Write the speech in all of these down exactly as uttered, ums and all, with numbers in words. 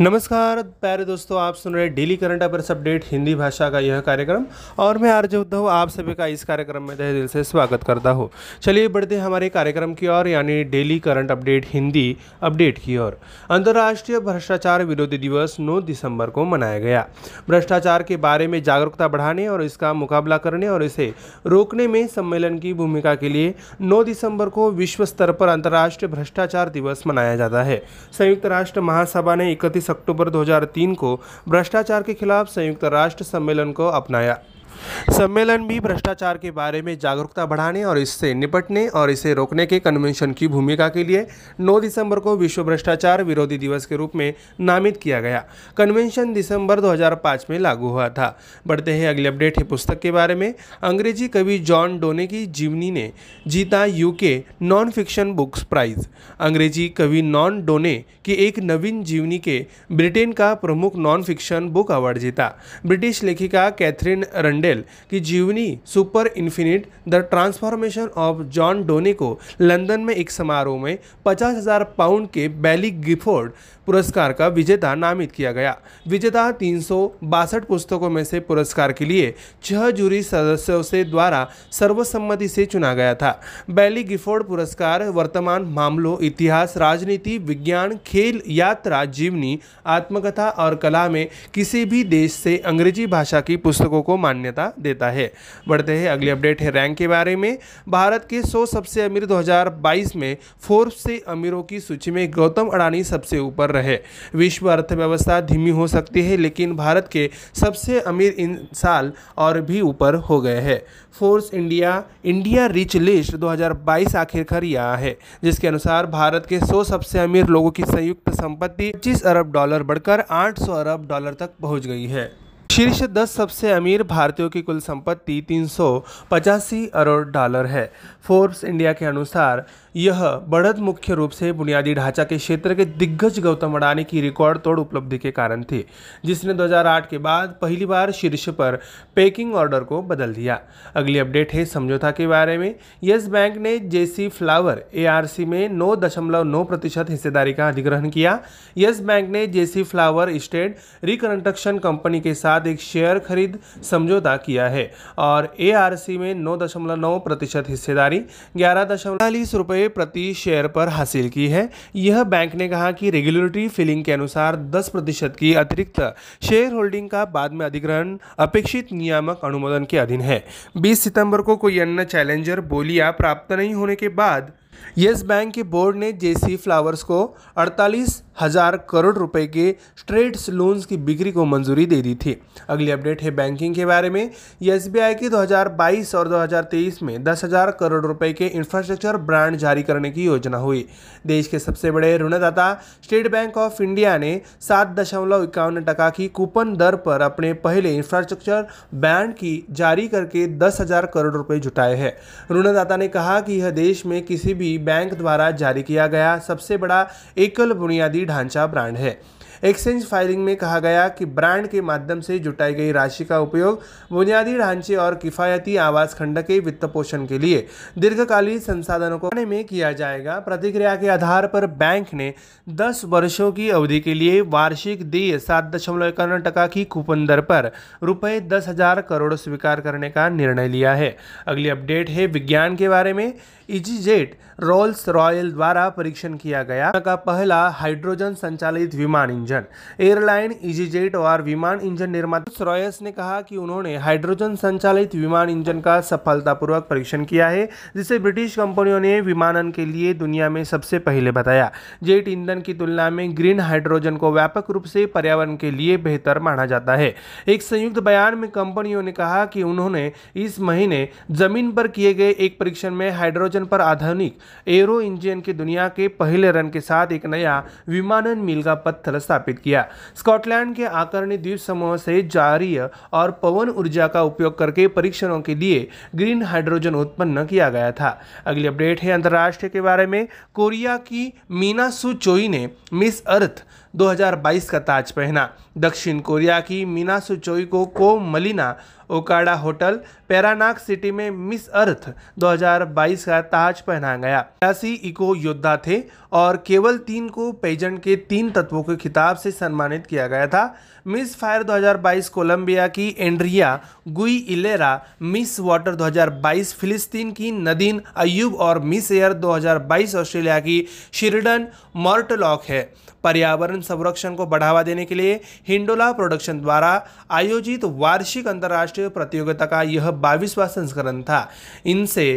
नमस्कार प्यारे दोस्तों, आप सुन रहे हैं daily current affairs update Hindi भाषा का यह कार्यक्रम और मैं आर्ज उद्धव आप सभी का इस कार्यक्रम में तहे दिल से स्वागत करता हूँ। चलिए बढ़ते हमारे कार्यक्रम की ओर, यानी daily current update Hindi update की ओर। अंतर्राष्ट्रीय भ्रष्टाचार विरोधी दिवस नौ दिसंबर को मनाया गया। भ्रष्टाचार के बारे में जागरूकता बढ़ाने और इसका मुकाबला करने और इसे रोकने में सम्मेलन की भूमिका के लिए नौ दिसंबर को विश्व स्तर पर अंतर्राष्ट्रीय भ्रष्टाचार दिवस मनाया जाता है। संयुक्त राष्ट्र महासभा ने इकतीस अक्टूबर दो हज़ार तीन को भ्रष्टाचार के खिलाफ संयुक्त राष्ट्र सम्मेलन को अपनाया। सम्मेलन भी भ्रष्टाचार के बारे में जागरूकता बढ़ाने और इससे निपटने और इसे रोकने के कन्वेंशन की भूमिका के लिए नौ दिसंबर को विश्व भ्रष्टाचार विरोधी दिवस के रूप में नामित किया गया। कन्वेंशन दिसंबर दो हज़ार पाँच में लागू हुआ था। बढ़ते हैं अगले अपडेट है पुस्तक के बारे में। अंग्रेजी कवि जॉन डोने की जीवनी ने जीता UK non fiction books prize. अंग्रेजी कवि जॉन डोने की एक नवीन जीवनी के ब्रिटेन का प्रमुख नॉन फिक्शन बुक अवार्ड जीता। ब्रिटिश लेखिका कैथरीन रनडे की जीवनी super infinite the transformation of John Donne को लंदन में एक समारोह में पचास हजार पाउंड के बैली गिफोर्ड पुरस्कार का विजेता नामित किया गया। विजेता तीन सौ बासठ पुस्तकों में से पुरस्कार के लिए छह जूरी सदस्यों से द्वारा सर्वसम्मति से चुना गया था। बैली गिफोर्ड पुरस्कार वर्तमान मामलों, इतिहास, राजनीति, विज्ञान, खेल, यात्रा, जीवनी, आत्मकथा और कला में किसी भी देश से अंग्रेजी भाषा की पुस्तकों को मान्यता देता है। बढ़ते हैं अगली अपडेट है रैंक के बारे में। भारत के सौ सबसे अमीर दो हज़ार बाईस में फोर्ब्स से अमीरों की सूची में गौतम अडानी सबसे ऊपर रहे। विश्व अर्थव्यवस्था धीमी हो सकती है, लेकिन भारत के सबसे अमीर इन साल और भी ऊपर हो गए हैं। Forbes India India rich list दो हज़ार बाईस आखिरकार यह है, जिसके अनुसार भारत के सौ सबसे अमीर लोगों की संयुक्त संपत्ति पच्चीस अरब डॉलर बढ़कर आठ सौ अरब डॉलर तक पहुंच गई है। शीर्ष दस सबसे अमीर भारतीयों की कुल संपत्ति तीन सौ पचासी अरब डॉलर है। फोर्ब्स इंडिया के अनुसार यह बढ़त मुख्य रूप से बुनियादी ढांचा के क्षेत्र के दिग्गज गौतम अडानी की रिकॉर्ड तोड़ उपलब्धि के कारण थी, जिसने दो हज़ार आठ के बाद पहली बार शीर्ष पर पैकिंग ऑर्डर को बदल दिया। अगली अपडेट है समझौता के बारे में। यस बैंक ने जेसी फ्लावर एआरसी में नौ दशमलव नौ प्रतिशत हिस्सेदारी का अधिग्रहण किया। यस बैंक ने JC Flower estate reconstruction company के साथ एक शेयर खरीद समझौता किया है और एआरसी में नौ दशमलव नौ प्रतिशत हिस्सेदारी ग्यारह दशमलव चालीस रुपये प्रति शेयर पर हासिल की है। यह बैंक ने कहा कि रेगुलेटरी फिलिंग के अनुसार दस प्रतिशत की अतिरिक्त शेयर होल्डिंग का बाद में अधिग्रहण अपेक्षित नियामक अनुमोदन के अधीन है। बीस सितंबर को कोई अन्य चैलेंजर बोलियां प्राप्त नहीं होने के बाद येस बैंक के बोर्ड ने जेसी फ्लावर्स को अड़तालीस हजार करोड़ रुपए के स्ट्रेट लोन्स की बिक्री को मंजूरी दे दी थी। अगली अपडेट है बैंकिंग के बारे में। एसबीआई की दो हज़ार बाईस और दो हज़ार तेईस में दस हजार करोड़ रुपए के इंफ्रास्ट्रक्चर ब्रांड जारी करने की योजना हुई। देश के सबसे बड़े ऋणदाता स्टेट बैंक ऑफ इंडिया ने सात दशमलव इक्यावन टका की कूपन दर पर अपने पहले इंफ्रास्ट्रक्चर ब्रांड की जारी करके दस हजार करोड़ रुपए जुटाए हैं। ऋणदाता ने कहा कि यह देश में किसी भी बैंक द्वारा जारी किया गया सबसे बड़ा एकल बुनियादी ढांचा ब्रांड है। एक्सचेंज फाइलिंग में कहा गया कि ब्रांड के माध्यम से जुटाई गई राशि का उपयोग बुनियादी ढांचे और किफ़ायती आवास खंड के वित्त पोषण के लिए दीर्घकालीन संसाधनों को बढ़ाने में किया जाएगा। प्रतिक्रिया के आधार पर बैंक ने दस वर्षों की अवधि के लिए वार्षिक देय सात दशमलव इक्यावन टका की कूपन दर पर रुपये दस हजार करोड़ स्वीकार करने का निर्णय लिया है। अगली अपडेट है विज्ञान के बारे में। ईजीजेट रोल्स रॉयल द्वारा परीक्षण किया गया का पहला हाइड्रोजन संचालित विमान इंजन। एयरलाइन ईजीजेट और विमान इंजन निर्माता रोल्स-रॉयस ने कहा कि उन्होंने हाइड्रोजन संचालित विमान इंजन का सफलतापूर्वक परीक्षण किया है, जिसे ब्रिटिश कंपनियों ने विमानन के लिए दुनिया में सबसे पहले बताया। जेट ईंधन की तुलना में ग्रीन हाइड्रोजन को व्यापक रूप से पर्यावरण के लिए बेहतर माना जाता है। एक संयुक्त बयान में कंपनियों ने कहा कि उन्होंने इस महीने जमीन पर किए गए एक परीक्षण में हाइड्रोजन पर आधुनिक एरो इंजन की दुनिया के पहले रन के साथ एक नया विमानन मील का पत्थर स्थापित किया। स्कॉटलैंड के आकर्षणी द्वीप समूह से जारी और पवन ऊर्जा का उपयोग करके परीक्षणों के लिए ग्रीन हाइड्रोजन उत्पन्न किया गया था। अगली अपडेट है अंतर्राष्ट्रीय के बारे में। कोरिया की मीना सू चोई ने मिस अर्थ दो हज़ार बाईस का ताज पहना। दक्षिण कोरिया की मीना सू चोई को Cove Manila Okada hotel Paranaque city में मिस अर्थ दो हज़ार बाईस का ताज पहना गया। छियासी इको योद्धा थे और केवल तीन को पेजेंट के तीन तत्वों के खिताब से सम्मानित किया गया था। मिस फायर दो हज़ार बाईस कोलंबिया की एंड्रिया अगुइलेरा, मिस वाटर दो हज़ार बाईस फिलिस्तीन की नदीन अयूब और मिस एयर दो हज़ार बाईस ऑस्ट्रेलिया की शेरिडन मॉर्टलॉक है। पर्यावरण संरक्षण को बढ़ावा देने के लिए हिंडोला प्रोडक्शन द्वारा आयोजित वार्षिक अंतर्राष्ट्रीय प्रतियोगिता का यह बाईसवां संस्करण था। इनसे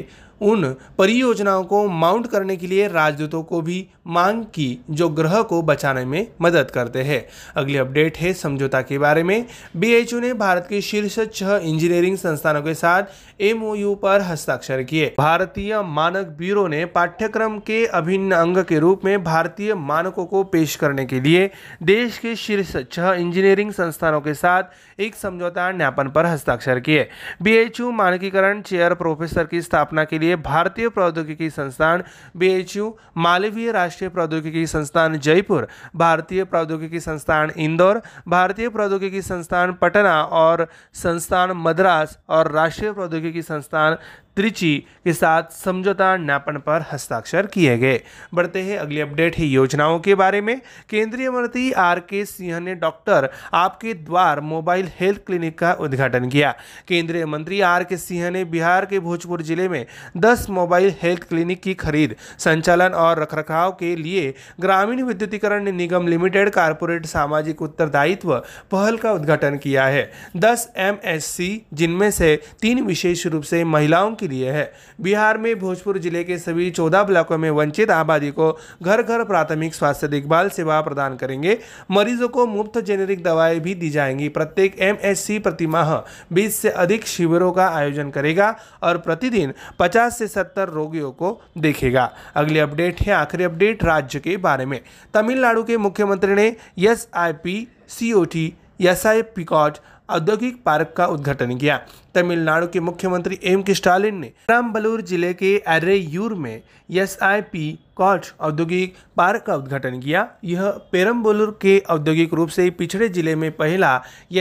उन परियोजनाओं को माउंट करने के लिए राजदूतों को भी मांग की जो ग्रह को बचाने में मदद करते हैं। अगली अपडेट है समझौता के बारे में। बीएचयू ने भारत के शीर्ष छह इंजीनियरिंग संस्थानों के साथ एमओयू पर हस्ताक्षर किए। भारतीय मानक ब्यूरो ने पाठ्यक्रम के अभिन्न अंग के रूप में भारतीय मानकों को पेश करने के लिए देश के शीर्ष छह इंजीनियरिंग संस्थानों के साथ एक समझौता ज्ञापन पर हस्ताक्षर किए। बीएचयू मानकीकरण चेयर प्रोफेसर की स्थापना के लिए भारतीय प्रौद्योगिकी संस्थान बीएचयू, मालवीय राष्ट्रीय प्रौद्योगिकी संस्थान जयपुर, भारतीय प्रौद्योगिकी संस्थान इंदौर, भारतीय प्रौद्योगिकी संस्थान पटना और संस्थान मद्रास और राष्ट्रीय प्रौद्योगिकी संस्थान त्रिची के साथ समझौता ज्ञापन पर हस्ताक्षर किए गए। बढ़ते हैं अगली अपडेट है योजनाओं के बारे में। केंद्रीय मंत्री आर के सिंह ने डॉक्टर आपके द्वार मोबाइल हेल्थ क्लिनिक का उद्घाटन किया। केंद्रीय मंत्री आर के सिंह ने बिहार के भोजपुर जिले में दस मोबाइल हेल्थ क्लिनिक की खरीद, संचालन और रखरखाव के लिए ग्रामीण विद्युतीकरण निगम लिमिटेड कारपोरेट सामाजिक उत्तरदायित्व पहल का उद्घाटन किया है। दस एम एस सी जिनमें से तीन विशेष रूप से महिलाओं की लिए है। बिहार में भोजपुर जिले के सभी चौदह ब्लॉकों में वंचित आबादी को घर घर प्राथमिक स्वास्थ्य देखभाल सेवा प्रदान करेंगे। मरीजों को मुफ्त जेनेरिक दवाएं भी दी जाएंगी। प्रत्येक एमएससी प्रतिमाह बीस से अधिक शिविरों का आयोजन करेगा और प्रतिदिन पचास से सत्तर रोगियों को देखेगा। अगली अपडेट है आखिरी अपडेट राज्य के बारे में। तमिलनाडु के मुख्यमंत्री ने S I P C O T S I picot औद्योगिक पार्क का उद्घाटन किया। तमिलनाडु के मुख्यमंत्री एम के स्टालिन ने पेराम्बलूर जिले के एरेयूर में एस आई पी कॉच औद्योगिक पार्क का उद्घाटन किया। यह पेरम्बलूर के औद्योगिक रूप से पिछड़े जिले में पहला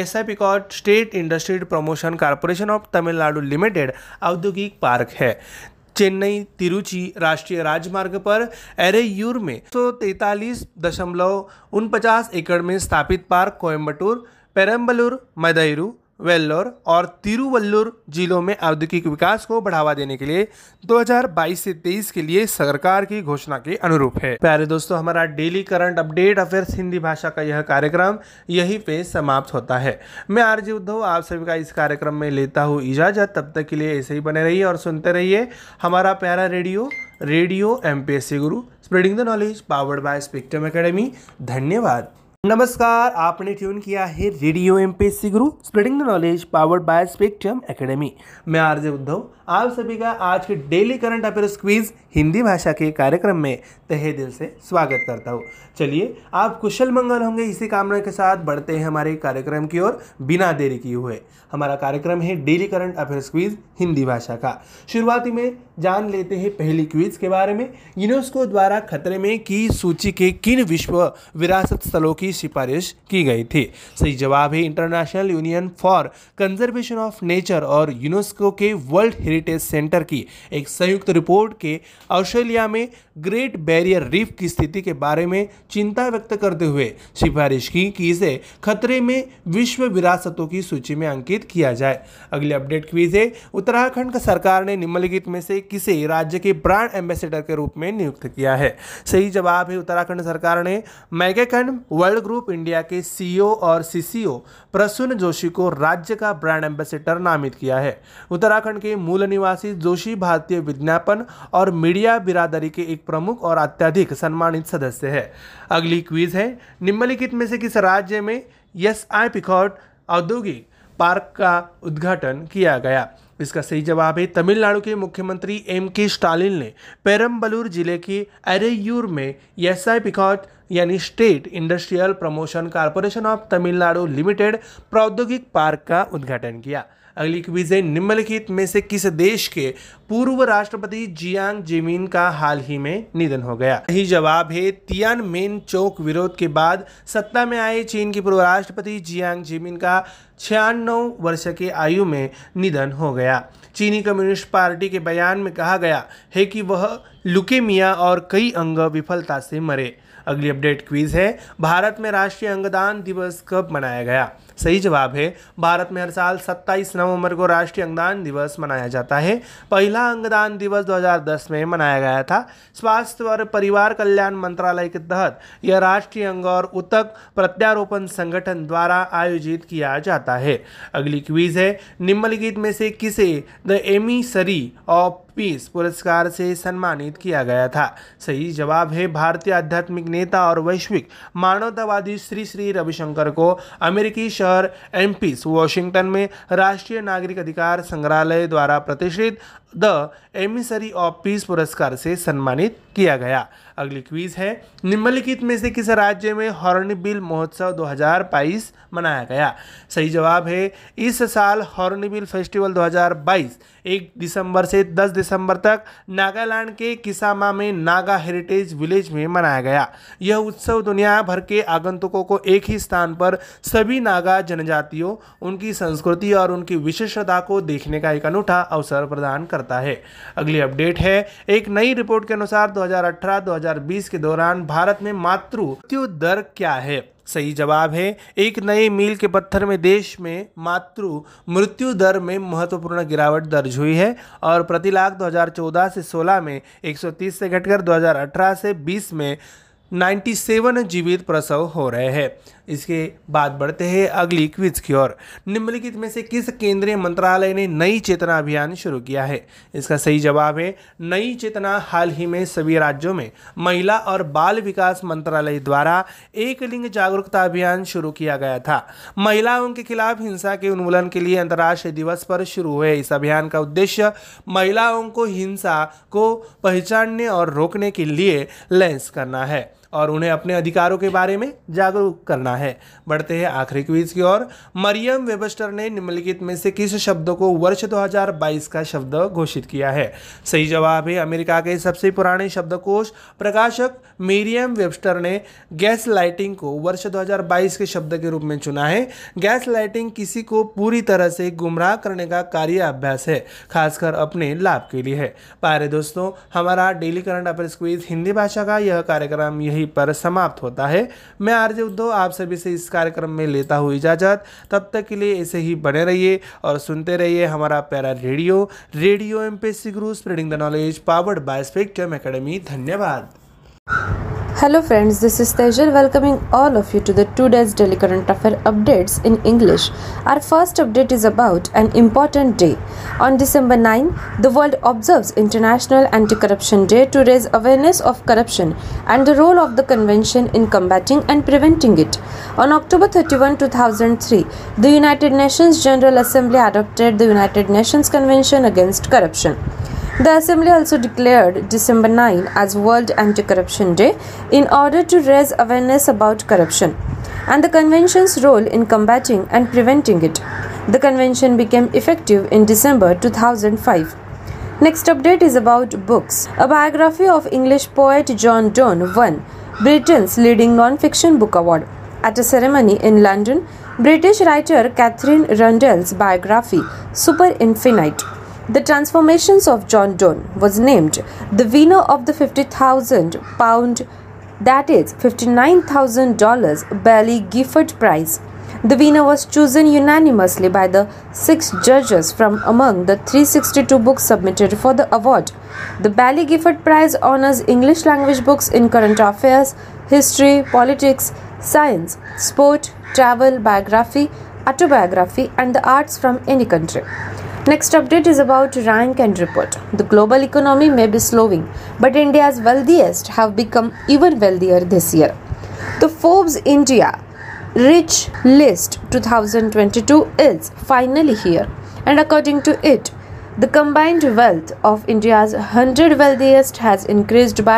एस आई पी कॉच State industrial Promotion Corporation of Tamil Nadu limited औद्योगिक पार्क है। चेन्नई तिरुची राष्ट्रीय राजमार्ग पर एरेयूर में सौ तैतालीस दशमलव उनपचास एकड़ में स्थापित पार्क कोयम्बटूर, पेरम्बलूर, मदुरई, वेल्लोर और तिरुवल्लूर जिलों में औद्योगिक विकास को बढ़ावा देने के लिए दो हज़ार बाईस से तेईस के लिए सरकार की घोषणा के अनुरूप है। प्यारे दोस्तों, हमारा daily current update affairs Hindi भाषा का यह कार्यक्रम यहीं पे समाप्त होता है। मैं आर्ज उद्धव आप सभी का इस कार्यक्रम में लेता हूँ इजाजत। तब तक के लिए ऐसे ही बने रहिए और सुनते रहिए हमारा प्यारा radio radio M P S C Guru, spreading the knowledge, powered by Spectrum Academy. धन्यवाद। नमस्कार, आपने ट्यून किया है radio M P S C Guru, spreading the knowledge, powered by Spectrum Academy. मैं आर्ज उद्धव आप सभी का आज के daily current affairs quiz Hindi भाषा के कार्यक्रम में तहे दिल से स्वागत करता हूँ। चलिए, आप कुशल मंगल होंगे इसी कामना के साथ बढ़ते हैं हमारे कार्यक्रम की ओर बिना देरी किए हुए। हमारा कार्यक्रम है daily current affairs quiz Hindi भाषा का। शुरुआती में जान लेते हैं पहली क्विज के बारे में। यूनेस्को द्वारा खतरे में की सूची के किन विश्व विरासत स्थलों की सिफारिश की गई थी? सही जवाब है international union for conservation of nature और यूनेस्को के वर्ल्ड हेरिटेज सेंटर की एक संयुक्त रिपोर्ट के ऑस्ट्रेलिया में ग्रेट बैरियर रीफ की स्थिति के बारे में चिंता व्यक्त करते हुए सिफारिश की कि इसे खतरे में विश्व विरासतों की सूची में अंकित किया जाए। अगली अपडेट क्विज है, उत्तराखंड की सरकार ने निम्नलिखित में से किसे राज्य के ब्रांड एम्बेसडर के रूप में नियुक्त किया है? सही जवाब है उत्तराखंड सरकार ने मैककैन वर्ल्ड ग्रुप इंडिया के सीईओ और सीसीओ प्रसून जोशी को राज्य का ब्रांड एम्बेसडर नामित किया है। उत्तराखंड के मूल निवासी जोशी भारतीय विज्ञापन और मीडिया बिरादरी के एक प्रमुख और अत्यधिक सम्मानित सदस्य है। अगली क्विज है, निम्नलिखित में से किस राज्य में एस आई पिकॉट औद्योगिक पार्क का उद्घाटन किया गया? इसका सही जवाब है तमिलनाडु के मुख्यमंत्री एम के स्टालिन ने पेरम्बलूर जिले के एरेयूर में एस आई पिकॉट यानी state industrial Promotion Corporation of Tamil Nadu limited प्रौद्योगिक पार्क का उद्घाटन किया। अगली क्विज है, निम्नलिखित में से किस देश के पूर्व राष्ट्रपति जियांग जेमिन का हाल ही में निधन हो गया? यही जवाब है तियानमेन चौक विरोध के बाद सत्ता में आए चीन के पूर्व राष्ट्रपति जियांग जेमिन का छियानवे वर्ष की आयु में निधन हो गया। चीनी कम्युनिस्ट पार्टी के बयान में कहा गया है कि वह लुकेमिया और कई अंग विफलता से मरे। अगली अपडेट क्विज है, भारत में राष्ट्रीय अंगदान दिवस कब मनाया गया? सही जवाब है, भारत में हर साल सत्ताईस नवंबर को राष्ट्रीय अंगदान दिवस मनाया जाता है। पहला अंगदान दिवस दो हज़ार दस में मनाया गया था। स्वास्थ्य और परिवार कल्याण मंत्रालय के तहत यह राष्ट्रीय अंग और ऊतक प्रत्यारोपण संगठन द्वारा आयोजित किया जाता है। अगली क्विज है, निम्नलिखित में से किसे the emissary of peace पुरस्कार से सम्मानित किया गया था? सही जवाब है, भारतीय आध्यात्मिक नेता और वैश्विक मानवतावादी श्री श्री रविशंकर को अमेरिकी शहर एम्पिस वॉशिंगटन में राष्ट्रीय नागरिक अधिकार संग्रहालय द्वारा प्रतिष्ठित द एमिसरी ऑफ पीस पुरस्कार से सम्मानित किया गया। अगली क्वीज है, निम्नलिखित में से किस राज्य में हॉर्नबिल महोत्सव दो हज़ार बाईस मनाया गया? सही जवाब है, इस साल हॉर्नबिल फेस्टिवल दो हज़ार बाईस एक दिसंबर से दस दिसंबर तक नागालैंड के किसामा में नागा हेरिटेज विलेज में मनाया गया। यह उत्सव दुनिया भर के आगंतुकों को एक ही स्थान पर सभी नागा जनजातियों, उनकी संस्कृति और उनकी विशेषता को देखने का एक अनूठा अवसर प्रदान करता है। अगली अपडेट है, एक नई रिपोर्ट के अनुसार दो हज़ार अठारह दो हज़ार बीस के दौरान भारत में मातृ मृत्यु दर क्या है? सही जवाब है, एक नए मील के पत्थर में देश में मातृ मृत्यु दर में महत्वपूर्ण गिरावट दर्ज हुई है और प्रति लाख दो हज़ार चौदह से सोलह में एक सौ तीस से घटकर दो हज़ार अठारह से बीस में सत्तानवे जीवित प्रसव हो रहे हैं। इसके बाद बढ़ते हैं अगली क्विज की ओर। निम्नलिखित में से किस केंद्रीय मंत्रालय ने नई चेतना अभियान शुरू किया है? इसका सही जवाब है, नई चेतना हाल ही में सभी राज्यों में महिला और बाल विकास मंत्रालय द्वारा एक लिंग जागरूकता अभियान शुरू किया गया था। महिलाओं के खिलाफ हिंसा के उन्मूलन के लिए अंतर्राष्ट्रीय दिवस पर शुरू हुए इस अभियान का उद्देश्य महिलाओं को हिंसा को पहचानने और रोकने के लिए लैंस करना है और उन्हें अपने अधिकारों के बारे में जागरूक करना है। बढ़ते हैं आखिरी क्विज की ओर। मरियम वेबस्टर ने निम्नलिखित में से किस शब्द को वर्ष दो हज़ार बाईस का शब्द घोषित किया है? सही जवाब है, अमेरिका के सबसे पुराने शब्दकोश प्रकाशक मेरियम वेबस्टर ने गैस लाइटिंग को वर्ष दो हज़ार बाईस के शब्द के रूप में चुना है। गैस लाइटिंग किसी को पूरी तरह से गुमराह करने का कार्य अभ्यास है, खासकर अपने लाभ के लिए है। प्यारे दोस्तों, हमारा daily current affairs quiz Hindi भाषा का यह कार्यक्रम यहीं पर समाप्त होता है। मैं आर्ज उद्धव आप सभी से इस कार्यक्रम में लेता हूँ इजाज़त। तब तक के लिए ऐसे ही बने रहिए और सुनते रहिए हमारा प्यारा radio radio MPSC Guru, spreading the knowledge, powered by Spectrum Academy. धन्यवाद। Hello friends, this is Tejal welcoming all of you to the two days daily current affair updates in English. Our first update is about an important day on December nine. The world observes International Anti-Corruption Day to raise awareness of corruption and the role of the convention in combating and preventing it. On October thirty-first, two thousand three, the United Nations General Assembly adopted the United Nations Convention Against Corruption. The Assembly also declared December ninth as World Anti-Corruption Day in order to raise awareness about corruption and the Convention's role in combating and preventing it. The Convention became effective in December two thousand five. Next update is about books. A biography of English poet John Donne won Britain's leading non-fiction book award. At a ceremony in London, British writer Catherine Rundle's biography, Super Infinite: The Transformations of John Donne, was named the winner of the fifty thousand pounds, that is fifty-nine thousand dollars, Bailey Gifford Prize. The winner was chosen unanimously by the six judges from among the three hundred sixty-two books submitted for the award. The Bailey Gifford Prize honors English language books in current affairs, history, politics, science, sport, travel, biography, autobiography, and the arts from any country. Next update is about rank and report. The global economy may be slowing, but India's wealthiest have become even wealthier this year. The Forbes India Rich List twenty twenty-two is finally here, and according to it, the combined wealth of India's one hundred wealthiest has increased by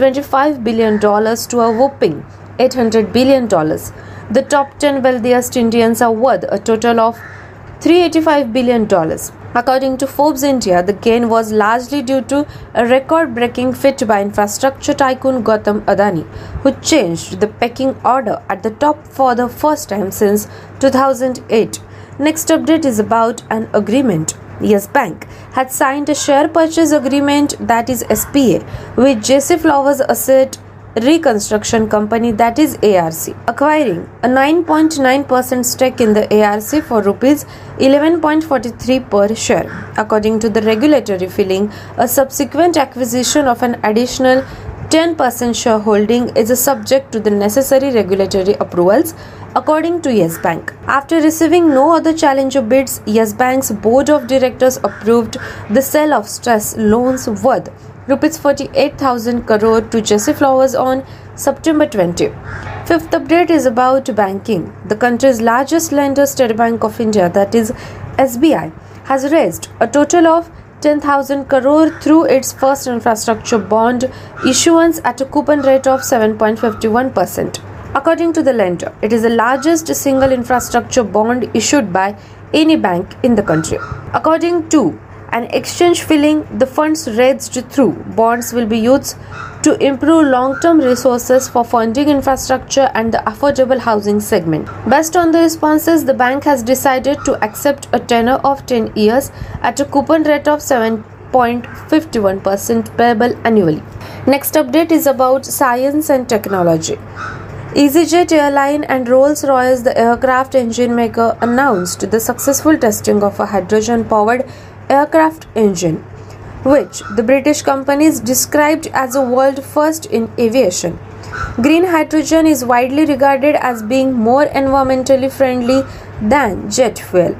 twenty-five billion dollars to a whopping eight hundred billion dollars. The top ten wealthiest Indians are worth a total of three hundred eighty-five billion dollars. According to Forbes India, the gain was largely due to a record-breaking feat by infrastructure tycoon Gautam Adani, who changed the pecking order at the top for the first time since two thousand eight. Next update is about an agreement. Yes Bank had signed a share purchase agreement, that is S P A, with J C Flowers Asset Reconstruction Company, that is A R C, acquiring a nine point nine percent stake in the A R C for rupees eleven point four three per share. According to the regulatory filing, a subsequent acquisition of an additional ten percent shareholding is subject to the necessary regulatory approvals, according to Yes Bank. After receiving no other challenger bids, Yes Bank's board of directors approved the sale of stress loans worth rupees forty-eight thousand crore to J C Flowers on September twentieth. Fifth update is about banking. The country's largest lender, State Bank of India, that is S B I, has raised a total of ten thousand crore through its first infrastructure bond issuance at a coupon rate of seven point five one percent. According to the lender, it is the largest single infrastructure bond issued by any bank in the country. According to an exchange filing, the funds raised through bonds will be used to improve long-term resources for funding infrastructure and the affordable housing segment. Based on the responses, the bank has decided to accept a tenor of ten years at a coupon rate of seven point five one percent payable annually. Next update is about science and technology. EasyJet airline and Rolls-Royce, the aircraft engine maker, announced the successful testing of a hydrogen-powered aircraft engine, which the British companies described as a world first in aviation. Green hydrogen is widely regarded as being more environmentally friendly than jet fuel.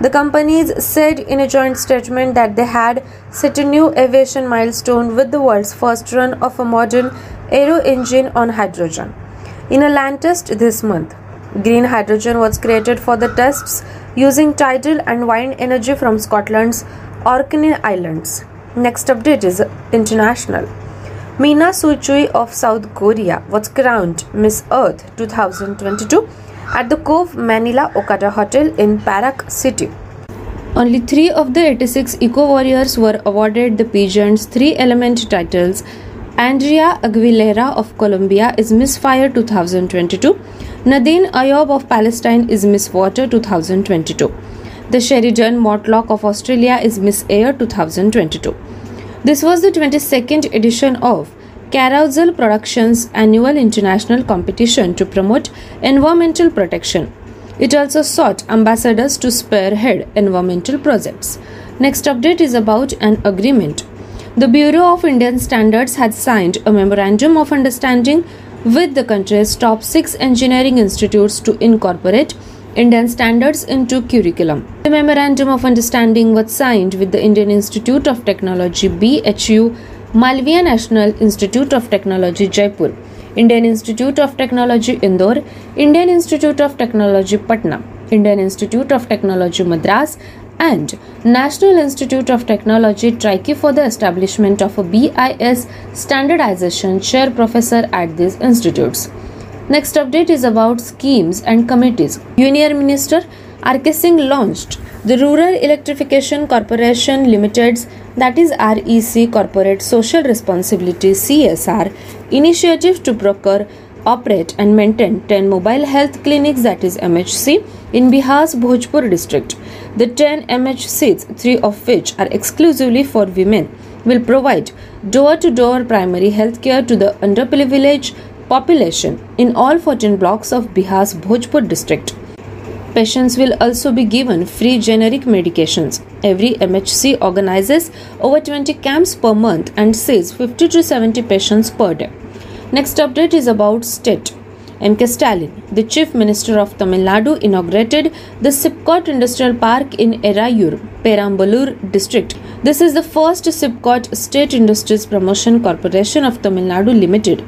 The companies said in a joint statement that they had set a new aviation milestone with the world's first run of a modern aero engine on hydrogen. In a land test this month, green hydrogen was created for the tests using tidal and wind energy from Scotland's Orkney Islands. Next update is international. Mina Sue Chua of South Korea was crowned Miss Earth twenty twenty-two at the Cove Manila Okada Hotel in Parañaque City. Only three of the eighty-six eco-warriors were awarded the pageant's three-element titles. Andrea Aguilera of Colombia is Miss Fire twenty twenty-two. Nadine Ayoub of Palestine is Miss Water twenty twenty-two. The Sheridan Mortlock of Australia is Miss Air twenty twenty-two. This was the twenty-second edition of Carousel Productions' annual international competition to promote environmental protection. It also sought ambassadors to spearhead environmental projects. Next update is about an agreement. The Bureau of Indian Standards had signed a memorandum of understanding with the country's top six engineering institutes to incorporate Indian standards into curriculum. The memorandum of understanding was signed with the Indian Institute of Technology B H U, Malviya National Institute of Technology Jaipur, Indian Institute of Technology Indore, Indian Institute of Technology Patna, Indian Institute of Technology Madras, and National Institute of Technology Trichy for the establishment of a B I S standardization chair professor at these institutes. Next update is about schemes and committees. Union Minister R K Singh launched the Rural Electrification Corporation Limited's, that is R E C, Corporate Social Responsibility C S R initiative to procure, operate and maintain ten mobile health clinics, that is M H C, in Bihar's Bhojpur district. The ten M H Cs, three of which are exclusively for women, will provide door-to-door primary health care to the underprivileged population in all fourteen blocks of Bihar's Bhojpur district. Patients will also be given free generic medications. Every M H C organizes over twenty camps per month and sees fifty to seventy patients per day. Next update is about state. M. K. Stalin, the Chief Minister of Tamil Nadu, inaugurated the Sipcot Industrial Park in Erayur, Perambalur district. This is the first Sipcot State Industries Promotion Corporation of Tamil Nadu Limited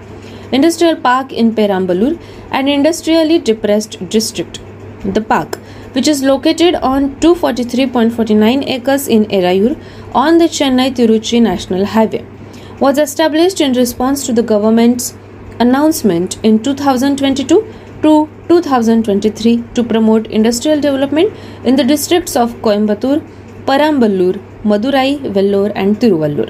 industrial park in Perambalur, an industrially depressed district. The park, which is located on two hundred forty-three point four nine acres in Erayur on the Chennai-Tiruchi National Highway, was established in response to the government's announcement in two thousand twenty-two to twenty twenty-three to promote industrial development in the districts of Coimbatore, Perambalur, Madurai, Vellore and Tiruvallur.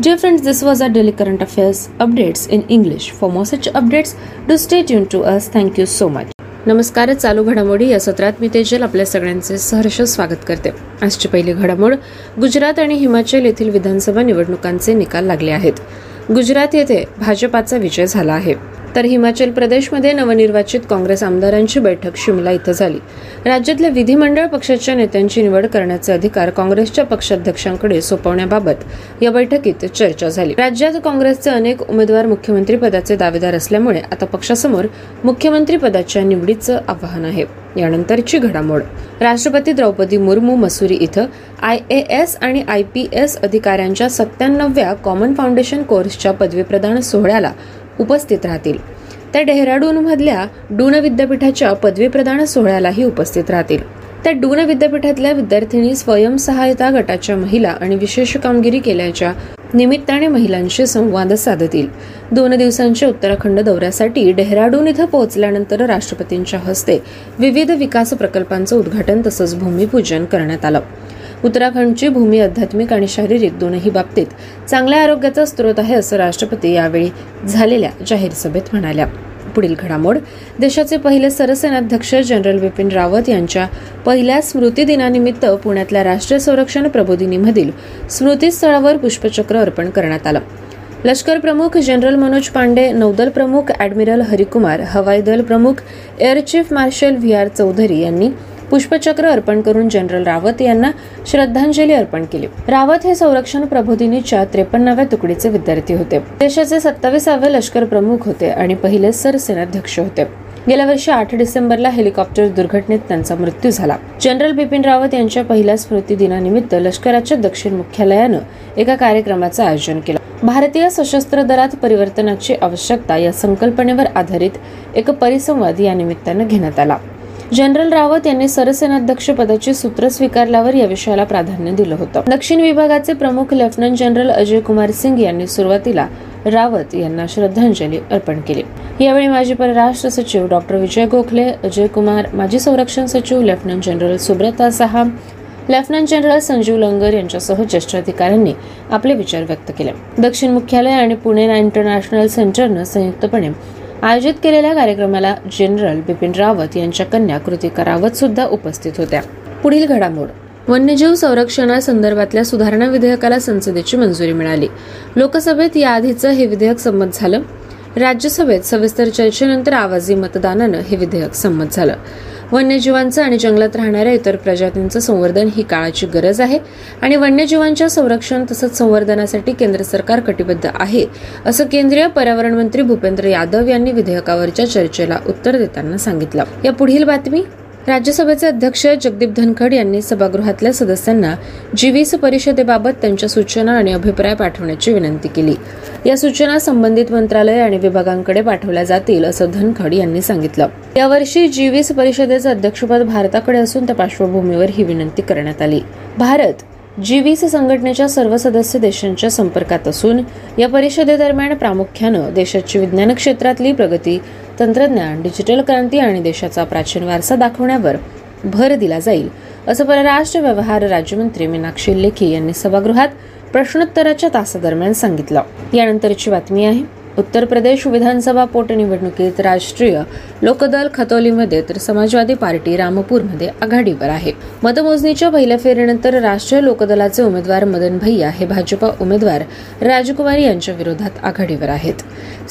Dear friends, this was our daily current affairs updates in English. For more such updates, do stay tuned to us. Thank you so much. नमस्कार. चालू घडामोडी या सत्रात मी तेजल आपल्या सगळ्यांचे सहर्ष स्वागत करते. आजची पहिली घडामोड, गुजरात आणि हिमाचल येथील विधानसभा निवडणुकांचे निकाल लागले आहेत. गुजरात येथे भाजपाचा विजय झाला आहे, तर हिमाचल प्रदेशमध्ये नवनिर्वाचित काँग्रेस आमदारांची बैठक शिमला इथं झाली. राज्यातल्या विधिमंडळ पक्षाच्या नेत्यांची निवड करण्याचे अधिकार काँग्रेसच्या पक्षाध्यक्षांकडे सोपवण्याबाबत या बैठकीत चर्चा झाली. राज्यात काँग्रेसचे अनेक उमेदवार मुख्यमंत्री पदाचे दावेदार असल्यामुळे आता पक्षासमोर मुख्यमंत्री पदाच्या निवडीचं आव्हान आहे. यानंतरची घडामोड, राष्ट्रपती द्रौपदी मुर्मू मसुरी इथं आय ए एस आणि आय पी एस अधिकाऱ्यांच्या सत्त्याण्णव्या कॉमन फाउंडेशन कोर्सच्या पदवीप्रदान सोहळ्याला उपस्थित राहतील. त्या डेहराडून मधल्या डून विद्यापीठाच्या पदवीप्रदान सोहळ्यालाही उपस्थित राहतील. त्या डून विद्यापीठातल्या विद्यार्थिनी स्वयंसहायता गटाच्या महिला आणि विशेष कामगिरी केल्याच्या निमित्ताने महिलांशी संवाद साधतील. दोन दिवसांच्या उत्तराखंड दौऱ्यासाठी डेहराडून इथं पोहोचल्यानंतर राष्ट्रपतींच्या हस्ते विविध विकास प्रकल्पांचं उद्घाटन तसंच भूमिपूजन करण्यात आलं. उत्तराखंडची भूमी आध्यात्मिक आणि शारीरिक दोनही बाबतीत चांगल्या आरोग्याचा स्रोत आहे असं राष्ट्रपती यावेळी झालेल्या जाहीर सभेत म्हणाल्या. पुढील घडामोड, देशाचे पहिले सरसेनाध्यक्ष जनरल बिपिन रावत यांच्या पहिल्या स्मृती दिनानिमित्त पुण्यातल्या राष्ट्रीय संरक्षण प्रबोधिनीमधील स्मृतीस्थळावर पुष्पचक्र अर्पण करण्यात आलं. लष्कर प्रमुख जनरल मनोज पांडे, नौदल प्रमुख ॲडमिरल हरिकुमार, हवाई दल प्रमुख air chief marshal V R Chaudhari यांनी पुष्पचक्र अर्पण करून जनरल रावत यांना श्रद्धांजली अर्पण केली. रावत हे संरक्षण प्रबोधिनीच्या त्रेपन्नाव्या तुकडीचे विद्यार्थी होते. देशाचे सत्तावीसावे लष्कर प्रमुख होते आणि पहिले सरसेनाध्यक्ष होते. गेल्या वर्षी आठ डिसेंबरला हेलिकॉप्टर दुर्घटनेत त्यांचा मृत्यू झाला. जनरल बिपिन रावत यांच्या पहिल्या स्मृती दिनानिमित्त लष्कराच्या दक्षिण मुख्यालयानं एका कार्यक्रमाचं आयोजन केलं. भारतीय सशस्त्र दलात परिवर्तनाची आवश्यकता या संकल्पनेवर आधारित एक परिसंवाद या निमित्तानं घेण्यात आला. जनरल रावत यांनी सरसेनाध्यक्ष पदाची सूत्र स्वीकारल्यावर या विषयाला प्राधान्य दिलं होतं. दक्षिण विभागाचे प्रमुख लेफ्टनंट जनरल अजय कुमार सिंग यांनी सुरुवातीला रावत यांना श्रद्धांजली अर्पण केली. यावेळी माजी परराष्ट्र सचिव डॉक्टर विजय गोखले, अजय कुमार, माजी संरक्षण सचिव lieutenant general Subrata Saha, lieutenant general Sanjeev Langer यांच्यासह ज्येष्ठ अधिकाऱ्यांनी आपले विचार व्यक्त केले. दक्षिण मुख्यालय आणि पुणे इंटरनॅशनल सेंटरनं संयुक्तपणे आयोजित केलेल्या कार्यक्रमाला जनरल बिपिन रावत यांच्या कन्या कृतिका रावत सुद्धा उपस्थित होत्या. पुढील घडामोड, वन्यजीव संरक्षणासंदर्भातल्या सुधारणा विधेयकाला संसदेची मंजुरी मिळाली. लोकसभेत याआधीचं हे विधेयक संमत झालं. राज्यसभेत सविस्तर चर्चेनंतर आवाजी मतदानानं हे विधेयक संमत झालं. वन्यजीवांचं आणि जंगलात राहणाऱ्या इतर प्रजातींचं संवर्धन ही काळाची गरज आहे आणि वन्यजीवांच्या संरक्षण तसंच संवर्धनासाठी केंद्र सरकार कटिबद्ध आहे असं केंद्रीय पर्यावरण मंत्री भूपेंद्र यादव यांनी विधेयकावरच्या चर्चेला उत्तर देताना सांगितलं. या पुढील बातमी, राज्यसभेचे अध्यक्ष जगदीप धनखड यांनी सभागृहातल्या सदस्यांना जी वीस परिषदेबाबत त्यांच्या सूचना आणि अभिप्राय पाठवण्याची विनंती केली. या सूचना संबंधित मंत्रालय आणि विभागांकडे पाठवल्या जातील असं धनखड यांनी सांगितलं. यावर्षी जी वीस परिषदेचं अध्यक्षपद भारताकडे असून त्या पार्श्वभूमीवर ही विनंती करण्यात आली. भारत जी वीस संघटनेच्या सर्व सदस्य देशांच्या संपर्कात असून या परिषदेदरम्यान प्रामुख्यानं देशाची विज्ञान क्षेत्रातली प्रगती, तंत्रज्ञान, डिजिटल क्रांती आणि देशाचा प्राचीन वारसा दाखवण्यावर भर दिला जाईल असं परराष्ट्र व्यवहार राज्यमंत्री मीनाक्षी लेखी यांनी सभागृहात प्रश्नोत्तराच्या तासादरम्यान सांगितलं. यानंतरची बातमी आहे, उत्तर प्रदेश विधानसभा पोटनिवडणुकीत राष्ट्रीय लोकदल खतौलीमध्ये तर समाजवादी पार्टी रामपूरमध्ये आघाडीवर आहे. मतमोजणीच्या पहिल्या फेरीनंतर राष्ट्रीय लोकदलाचे उमेदवार मदन भैया हे भाजपा उमेदवार राजकुमारी यांच्या विरोधात आघाडीवर आहेत.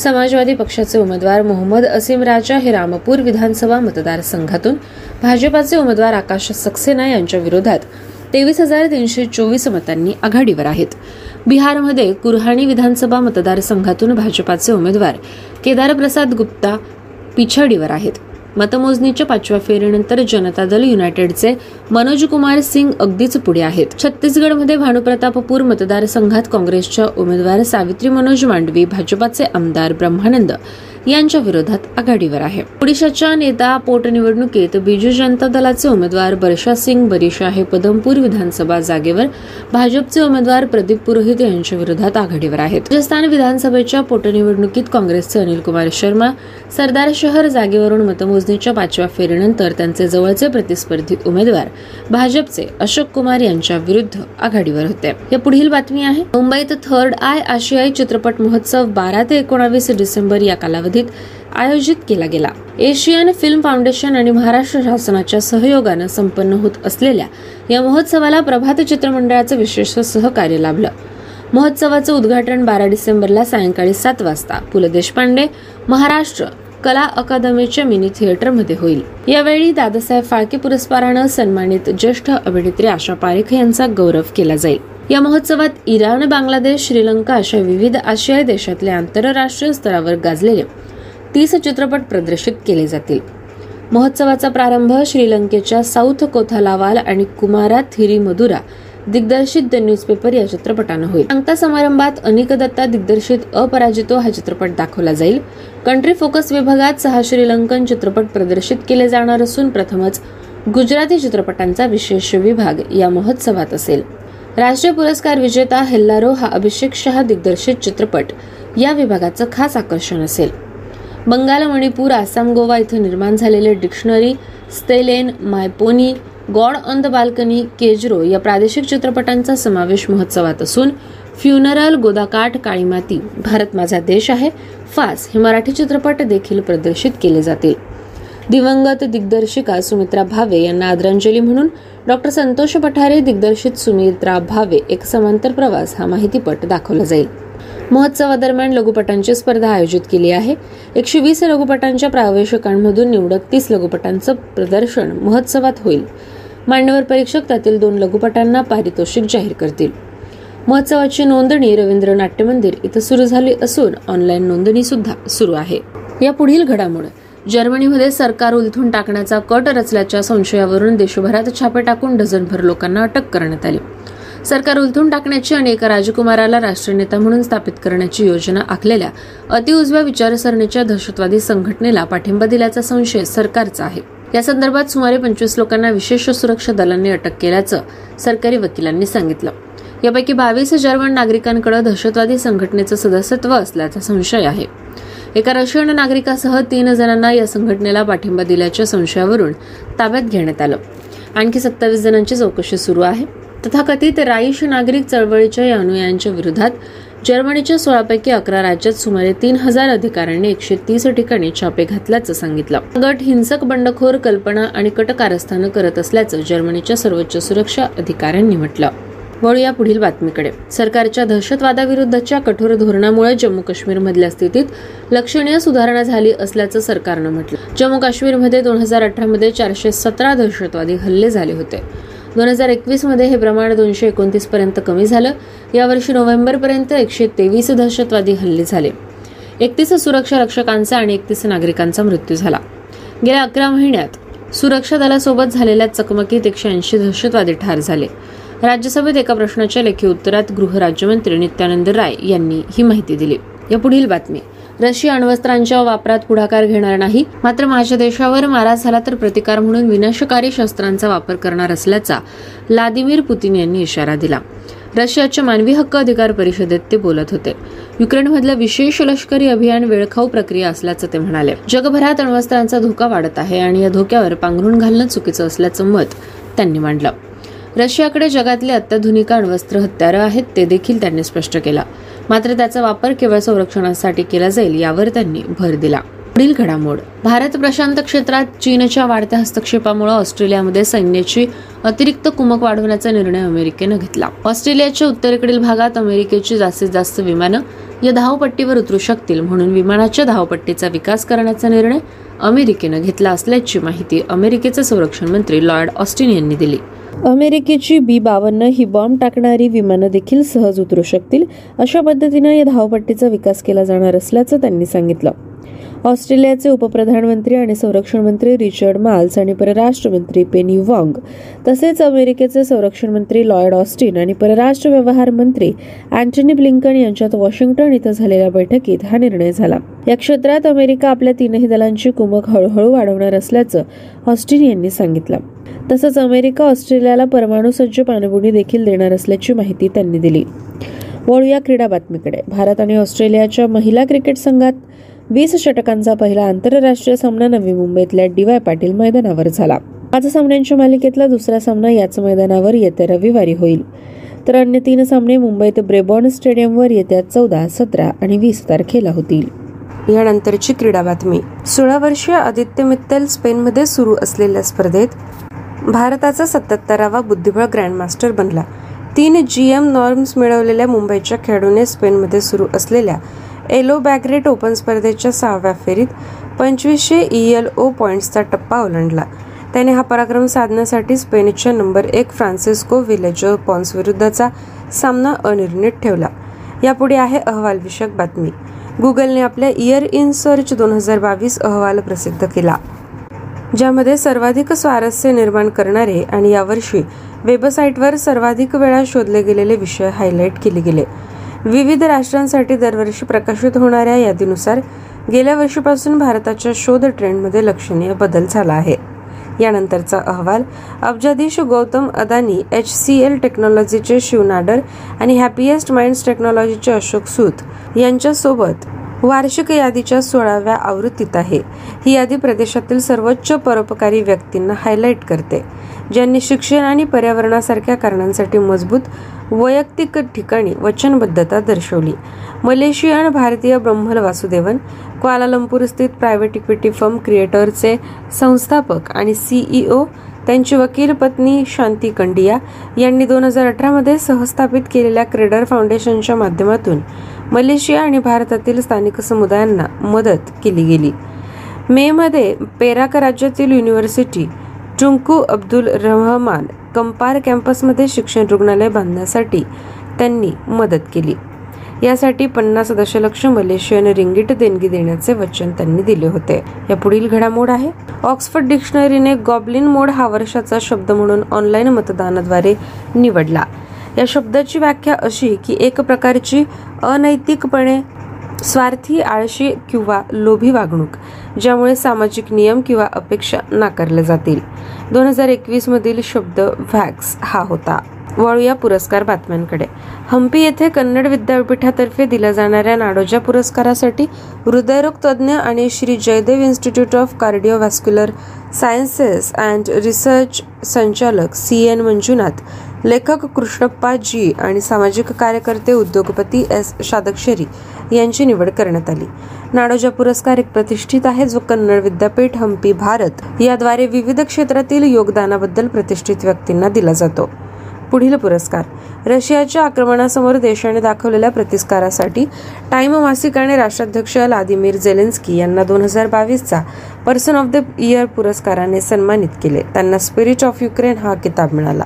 समाजवादी पक्षाचे उमेदवार मोहम्मद असीम राजा हे रामपूर विधानसभा मतदारसंघातून भाजपाचे उमेदवार आकाश सक्सेना यांच्या विरोधात तेवीस हजार तीनशे चोवीस मतांनी आघाडीवर आहेत. बिहारमध्ये कुरहाणी विधानसभा मतदारसंघातून भाजपाचे उमेदवार केदारप्रसाद गुप्ता पिछाडीवर आहेत. मतमोजणीच्या पाचव्या फेरीनंतर जनता दल युनायटेडचे मनोज कुमार सिंग अगदीच पुढे आहेत. छत्तीसगडमध्ये भानुप्रतापपूर मतदारसंघात काँग्रेसच्या उमेदवार सावित्री मनोज मांडवी, भाजपाचे आमदार ब्रह्मानंद यांच्या विरोधात आघाडीवर आहे. ओडिशाच्या नेता पोटनिवडणुकीत बिजू जनता दलाचे उमेदवार बर्षा सिंग बरिशा हे पदमपूर विधानसभा जागेवर भाजपचे उमेदवार प्रदीप पुरोहित यांच्या विरोधात आघाडीवर आहेत. राजस्थान विधानसभेच्या पोटनिवडणुकीत काँग्रेसचे अनिल कुमार शर्मा सरदार शहर जागेवरून मतमोजणीच्या पाचव्या फेरीनंतर त्यांचे जवळचे प्रतिस्पर्धी उमेदवार भाजपचे अशोक कुमार यांच्या विरुद्ध आघाडीवर होते. हे पुढील बातमी आहे. मुंबईत थर्ड आय आशियाई चित्रपट महोत्सव बारा ते एकोणावीस डिसेंबर या कालावधीत आयोजित केला गेला. एशियन फिल्म फाउंडेशन आणि महाराष्ट्र शासनाच्या सहयोगानं संपन्न होत असलेल्या या महोत्सवाला प्रभात चित्रमंडळाचं विशेष सहकार्य लाभलं. महोत्सवाचं उद्घाटन बारा डिसेंबरला सायंकाळी सात वाजता पु ल देशपांडे महाराष्ट्र कला अकादमीच्या मिनी थिएटरमध्ये होईल. यावेळी दादासाहेब फाळके पुरस्कारानं सन्मानित ज्येष्ठ अभिनेत्री आशा पारेख यांचा गौरव केला जाईल. या महोत्सवात इराण, बांगलादेश, श्रीलंका अशा विविध आशियाई देशातले आंतरराष्ट्रीय स्तरावर गाजलेले तीस चित्रपट प्रदर्शित केले जातील. महोत्सवाचा प्रारंभ श्रीलंकेच्या साऊथ कोथालावाल आणि कुमारा थिरीमदुरा दिग्दर्शित द न्यूजपेपर या चित्रपटानं होईल. सांगता समारंभात अनिक दत्ता दिग्दर्शित अपराजितो हा चित्रपट दाखवला जाईल. कंट्री फोकस विभागात सहा श्रीलंकन चित्रपट प्रदर्शित केले जाणार असून प्रथमच गुजराती चित्रपटांचा विशेष विभाग या महोत्सवात असेल. राष्ट्रीय पुरस्कार विजेता हेल्लारो हा अभिषेक शहा दिग्दर्शित चित्रपट या विभागाचं खास आकर्षण असेल. बंगाल, मणिपूर, आसाम, गोवा इथं निर्माण झालेले डिक्शनरी, स्टेलेन, मायपोनी, गॉड ऑन द बाल्कनी, केजरो या प्रादेशिक चित्रपटांचा समावेश महोत्सवात असून फ्युनरल, गोदाकाठ, काळीमाती, भारत माझा देश आहे, फास हे मराठी चित्रपट देखील प्रदर्शित केले जातील. दिवंगत दिग्दर्शिका सुमित्रा भावे यांना आदरांजली म्हणून डॉक्टर संतोष पठारे दिग्दर्शित सुमित्रा भावे एक समांतर प्रवास हा माहितीपट दाखवला जाईल. महोत्सवादरम्यान लघुपटांची स्पर्धा आयोजित केली आहे. एकशे वीस लघुपटांच्या प्रावेशकांमधून निवडक तीस लघुपटांचं प्रदर्शन महोत्सवात होईल. मान्यवर परीक्षक त्यातील दोन लघुपटांना पारितोषिक जाहीर करतील. महोत्सवाची नोंदणी रवींद्र नाट्यमंदिर इथं सुरू झाली असून ऑनलाईन नोंदणी सुद्धा सुरू आहे. या पुढील घडामोड. जर्मनीमध्ये सरकार उलथून टाकण्याचा कट रचल्याच्या संशयावरून देशभरात छापे टाकून डझनभर लोकांना अटक करण्यात आली. सरकार उलथून टाकण्याची आणि एका राजकुमाराला राष्ट्रनेता म्हणून स्थापित करण्याची योजना आखलेल्या अतिउजव्या विचारसरणीच्या दहशतवादी संघटनेला पाठिंबा दिल्याचा संशय सरकारचा आहे. या संदर्भात सुमारे पंचवीस लोकांना विशेष सुरक्षा दलांनी अटक केल्याचं सरकारी वकिलांनी सांगितलं. यापैकी बावीस जर्मन नागरिकांकडे दहशतवादी संघटनेचं सदस्यत्व असल्याचा संशय आहे. एका रशियन नागरिकासह तीन जणांना या संघटनेला पाठिंबा दिल्याच्या संशयावरून ताब्यात घेण्यात आलं. आणखी सत्तावीस जणांची चौकशी सुरू आहे. तथाकथित राईश नागरिक चळवळीच्या या अनुयायांच्या विरोधात जर्मनीच्या सोळापैकी अकरा राज्यात सुमारे तीन हजार अधिकाऱ्यांनी एकशे तीस ठिकाणी छापे घातल्याचं सांगितलं. गट हिंसक, बंडखोर, कल्पना आणि कटकारस्थानं करत असल्याचं जर्मनीच्या सर्वोच्च सुरक्षा अधिकाऱ्यांनी म्हटलं. वळूया पुढील बातमीकडे. सरकारच्या दहशतवादाविरुद्धच्या कठोर धोरणामुळे जम्मू काश्मीरमधल्या स्थितीत लक्षणीय सुधारणा झाली असल्याचं सरकारनं म्हटलं. जम्मू काश्मीरमध्ये दोन हजार अठरामध्ये चारशे सतरा दहशतवादी हल्ले झाले होते. दोन हजार एकवीसमध्ये हे प्रमाण दोनशे एकोणतीस पर्यंत कमी झालं. यावर्षी नोव्हेंबरपर्यंत एकशे तेवीस दहशतवादी हल्ले झाले. एकतीस सुरक्षा रक्षकांचा आणि एकतीस नागरिकांचा मृत्यू झाला. गेल्या अकरा महिन्यात सुरक्षा दलासोबत झालेल्या चकमकीत एकशे ऐंशी दहशतवादी ठार झाले. राज्यसभेत एका प्रश्नाच्या लेखी उत्तरात गृह राज्यमंत्री नित्यानंद राय यांनी ही माहिती दिली. या पुढील बातमी. रशिया अण्वस्त्रांच्या वापरात पुढाकार घेणार नाही, मात्र माझ्या देशावर मारा झाला तर प्रतिकार म्हणून विनाशकारी शस्त्रांचा वापर करणार असल्याचा व्लादिमीर पुतीन यांनी इशारा दिला. रशियाच्या मानवी हक्क अधिकार परिषदेत ते बोलत होते. युक्रेनमधलं विशेष लष्करी अभियान वेळखाऊ प्रक्रिया असल्याचं ते म्हणाले. जगभरात अण्वस्त्रांचा धोका वाढत आहे आणि या धोक्यावर पांघरून घालणं चुकीचं असल्याचं मत त्यांनी मांडलं. रशियाकडे जगातले अत्याधुनिक अण्वस्त्र हत्यारं आहेत ते देखील त्यांनी स्पष्ट केला, मात्र त्याचा वापर केवळ संरक्षणासाठी केला जाईल यावर त्यांनी भर दिला. पुढील घडामोड. भारत प्रशांत क्षेत्रात चीनच्या वाढत्या हस्तक्षेपामुळे ऑस्ट्रेलियामध्ये सैन्याची अतिरिक्त कुमक वाढवण्याचा निर्णय अमेरिकेनं घेतला. ऑस्ट्रेलियाच्या उत्तरेकडील भागात अमेरिकेची जास्तीत जास्त विमानं या धावपट्टीवर उतरू शकतील म्हणून विमानाच्या धावपट्टीचा विकास करण्याचा निर्णय अमेरिकेनं घेतला असल्याची माहिती अमेरिकेचे संरक्षण मंत्री लॉयड ऑस्टिन यांनी दिली. अमेरिकेची बी बावन्न ही बॉम्ब टाकणारी विमानं देखील सहज उतरू शकतील अशा पद्धतीनं या धावपट्टीचा विकास केला जाणार असल्याचं त्यांनी सांगितलं. ऑस्ट्रेलियाचे उपप्रधानमंत्री आणि संरक्षण मंत्री रिचर्ड माल्स आणि परराष्ट्र मंत्री पेनी वॉंग, तसेच अमेरिकेचे संरक्षण मंत्री लॉयड ऑस्टिन आणि परराष्ट्र व्यवहार मंत्री अँटनी ब्लिंकन यांच्यात वॉशिंग्टन इथं झालेल्या बैठकीत हा निर्णय झाला. या क्षेत्रात अमेरिका आपल्या तीनही दलांची कुमक हळूहळू वाढवणार असल्याचं ऑस्टिन यांनी सांगितलं. तसंच अमेरिका ऑस्ट्रेलियाला परमाणू सज्ज पाणबुडी देखील देणार असल्याची माहिती त्यांनी दिली. वळूया क्रीडा बातमीकडे. भारत आणि ऑस्ट्रेलियाच्या महिला क्रिकेट संघात वीस षटकांचा पहिला आंतरराष्ट्रीय सामना नवी मुंबईतल्या डी वाय पाटील मैदानावर झाला. आज सामन्यांच्या मालिकेतला दुसरा सामना याच मैदानावर येत्या रविवारी होईल, तर अन्य तीन सामने मुंबईत ब्रेबॉर्न स्टेडियमवर येत्या चौदा, सतरा आणि वीस तारखेला होतील. यानंतरची क्रीडा बातमी. सोळा वर्षीय आदित्य मित्तल स्पेनमध्ये सुरू असलेल्या स्पर्धेत भारताचा सत्याहत्तरावा बुद्धिबळ ग्रँडमास्टर बनला. तीन जी एम नॉर्म्स मिळवलेल्या मुंबईच्या खेळाडूने स्पेनमध्ये सुरू असलेल्या एलो बॅगरेट ओपन स्पर्धेच्या सहाव्या फेरीत पंचवीसशे ई एल ओ पॉईंट्सचा टप्पा ओलांडला. त्याने हा पराक्रम साधण्यासाठी स्पेनच्या नंबर एक फ्रान्सिस्को विलेजो पॉन्स विरुद्धचा सामना अनिर्णित ठेवला. यापुढे आहे अहवालविषयक बातमी. गुगलने आपल्या इयर इन सर्च दोन हजार बावीस अहवाल प्रसिद्ध केला, ज्यामध्ये सर्वाधिक स्वारस्य निर्माण करणारे आणि यावर्षी वेबसाईटवर सर्वाधिक वेळा शोधले गेलेले विषय हायलाईट केले गेले. विविध राष्ट्रांसाठी दरवर्षी प्रकाशित होणाऱ्या यादीनुसार गेल्या वर्षीपासून भारताच्या शोध ट्रेंडमध्ये लक्षणीय बदल झाला आहे. यानंतरचा अहवाल. अब्जाधीश Gautam Adani, H C L टेक्नॉलॉजीचे शिव नाडर आणि हॅपिएस्ट माइंड्स टेक्नॉलॉजीचे अशोक सूत यांच्यासोबत वार्षिक यादीच्या सोळाव्या आवृत्तीत आहे. ही यादी प्रदेशातील सर्वोच्च परोपकारी व्यक्तींना हायलाईट करते, ज्यांनी शिक्षण आणि पर्यावरणासारख्या कारणांसाठी मजबूत वैयक्तिक ठिकाणी वचनबद्धता दर्शवली. मलेशियन भारतीय ब्रह्मल वासुदेवन, क्वालालंपूर स्थित प्रायव्हेट इक्विटी फर्म क्रिएटरचे संस्थापक आणि सीईओ, त्यांची वकील पत्नी शांती कंडिया यांनी दोन हजार अठरामध्ये सहस्थापित केलेल्या क्रेडर फाउंडेशनच्या माध्यमातून मलेशिया आणि भारतातील स्थानिक समुदायांना मदत केली गेली. मे मध्ये पेराक राज्यातील university Tunku Abdul Rahman Kampar कॅम्पसमध्ये शिक्षण रुग्णालय बांधण्यासाठी त्यांनी मदत केली. यासाठी पन्नास दशलक्ष मलेशियन रिंगीट देणगी देण्याचे वचन त्यांनी दिले होते. या पुढील घडामोड आहे. ऑक्सफर्ड डिक्शनरीने गॉबलिन मोड हा वर्षाचा शब्द म्हणून ऑनलाईन मतदानाद्वारे निवडला. या शब्दाची व्याख्या अशी की एक प्रकारची अनैतिकपणे स्वार्थी, आळशी किंवा लोभी वागणूक, ज्यामुळे सामाजिक नियम किंवा अपेक्षा नाकारल्या जातील. दोन हजार एकवीस मधील शब्द व्हॅक्स हा होता. वळूया पुरस्कार बातम्यांकडे. हम्पी येथे कन्नड विद्यापीठातर्फे दिल्या जाणाऱ्या नाडोजा पुरस्कारासाठी हृदयरोग तज्ज्ञ आणि Shri Jayadeva institute of कार्डिओव्हॅस्क्युलर sciences and research संचालक सी एन मंजुनाथ, लेखक कृष्णप्पा जी आणि सामाजिक कार्यकर्ते उद्योगपती एस शादक्षरी यांची निवड करण्यात आली. नाडोजा पुरस्कार एक प्रतिष्ठित आहे जो कन्नड विद्यापीठ, हम्पी, भारत याद्वारे विविध क्षेत्रातील योगदानाबद्दल प्रतिष्ठित व्यक्तींना दिला जातो. पुढील पुरस्कार. रशियाच्या आक्रमणासमोर देशाने दाखवलेल्या प्रतिस्कारासाठी टाइम मासिकाने राष्ट्राध्यक्ष व्लादिमीर झेलेन्स्की यांना दोन हजार बावीसचा पर्सन ऑफ द इयर पुरस्काराने सन्मानित केले. त्यांना स्पिरिट ऑफ युक्रेन हा किताब मिळाला.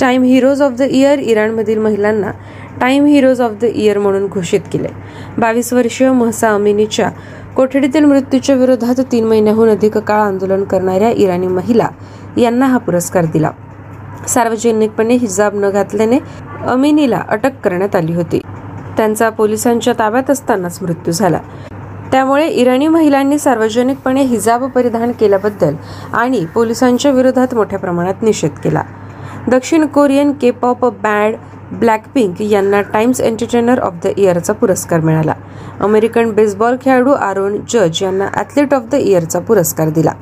Time heroes of the year इराणमधील महिलांना Time heroes of the year म्हणून घोषित केले. बावीस वर्षीय महसा अमिनीच्या कोठडीतील मृत्यूच्या विरोधात तीन महिन्याहून अधिक काळ आंदोलन करणाऱ्या इराणी महिला यांना हा पुरस्कार दिला. सार्वजनिकपणे हिजाब न घातल्याने अमिनीला अटक करण्यात आली होती. त्यांचा पोलिसांच्या ताब्यात असतानाच मृत्यू झाला. त्यामुळे इराणी महिलांनी सार्वजनिकपणे हिजाब परिधान केल्याबद्दल आणि पोलिसांच्या विरोधात मोठ्या प्रमाणात निषेध केला. दक्षिण Korean K pop band black pink यांना टाइम्स एंटरटेनर ऑफ द इयरचा पुरस्कार मिळाला. अमेरिकन बेसबॉल खेळाडू आरोन जज यांना ॲथलीट ऑफ द इयरचा पुरस्कार दिला.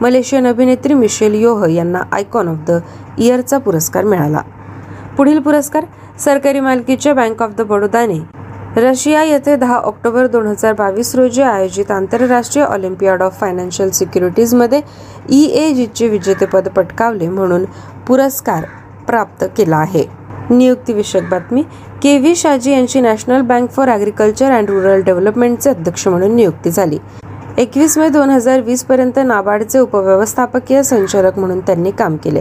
मलेशियन अभिनेत्री मिशेल योह यांना आयकॉन ऑफ द इयरचा पुरस्कार मिळाला. पुढील पुरस्कार. सरकारी मालकीच्या बँक ऑफ द बडोदाने रशिया येथे दहा ऑक्टोबर दोन हजार बावीस रोजी आयोजित आंतरराष्ट्रीय ऑलिम्पियाड ऑफ फायनान्शियल सिक्युरिटीजमध्ये ई ए जीचे विजेतेपद पटकावले म्हणून पुरस्कार प्राप्त केला आहे. नियुक्तीविषयक बातमी. के व्ही शाजी यांची national bank for agriculture and rural डेव्हलपमेंटचे अध्यक्ष म्हणून नियुक्ती झाली. एकवीस मे दोन हजार वीस पर्यंत नाबार्डचे उपव्यवस्थापकीय संचालक म्हणून त्यांनी काम केले.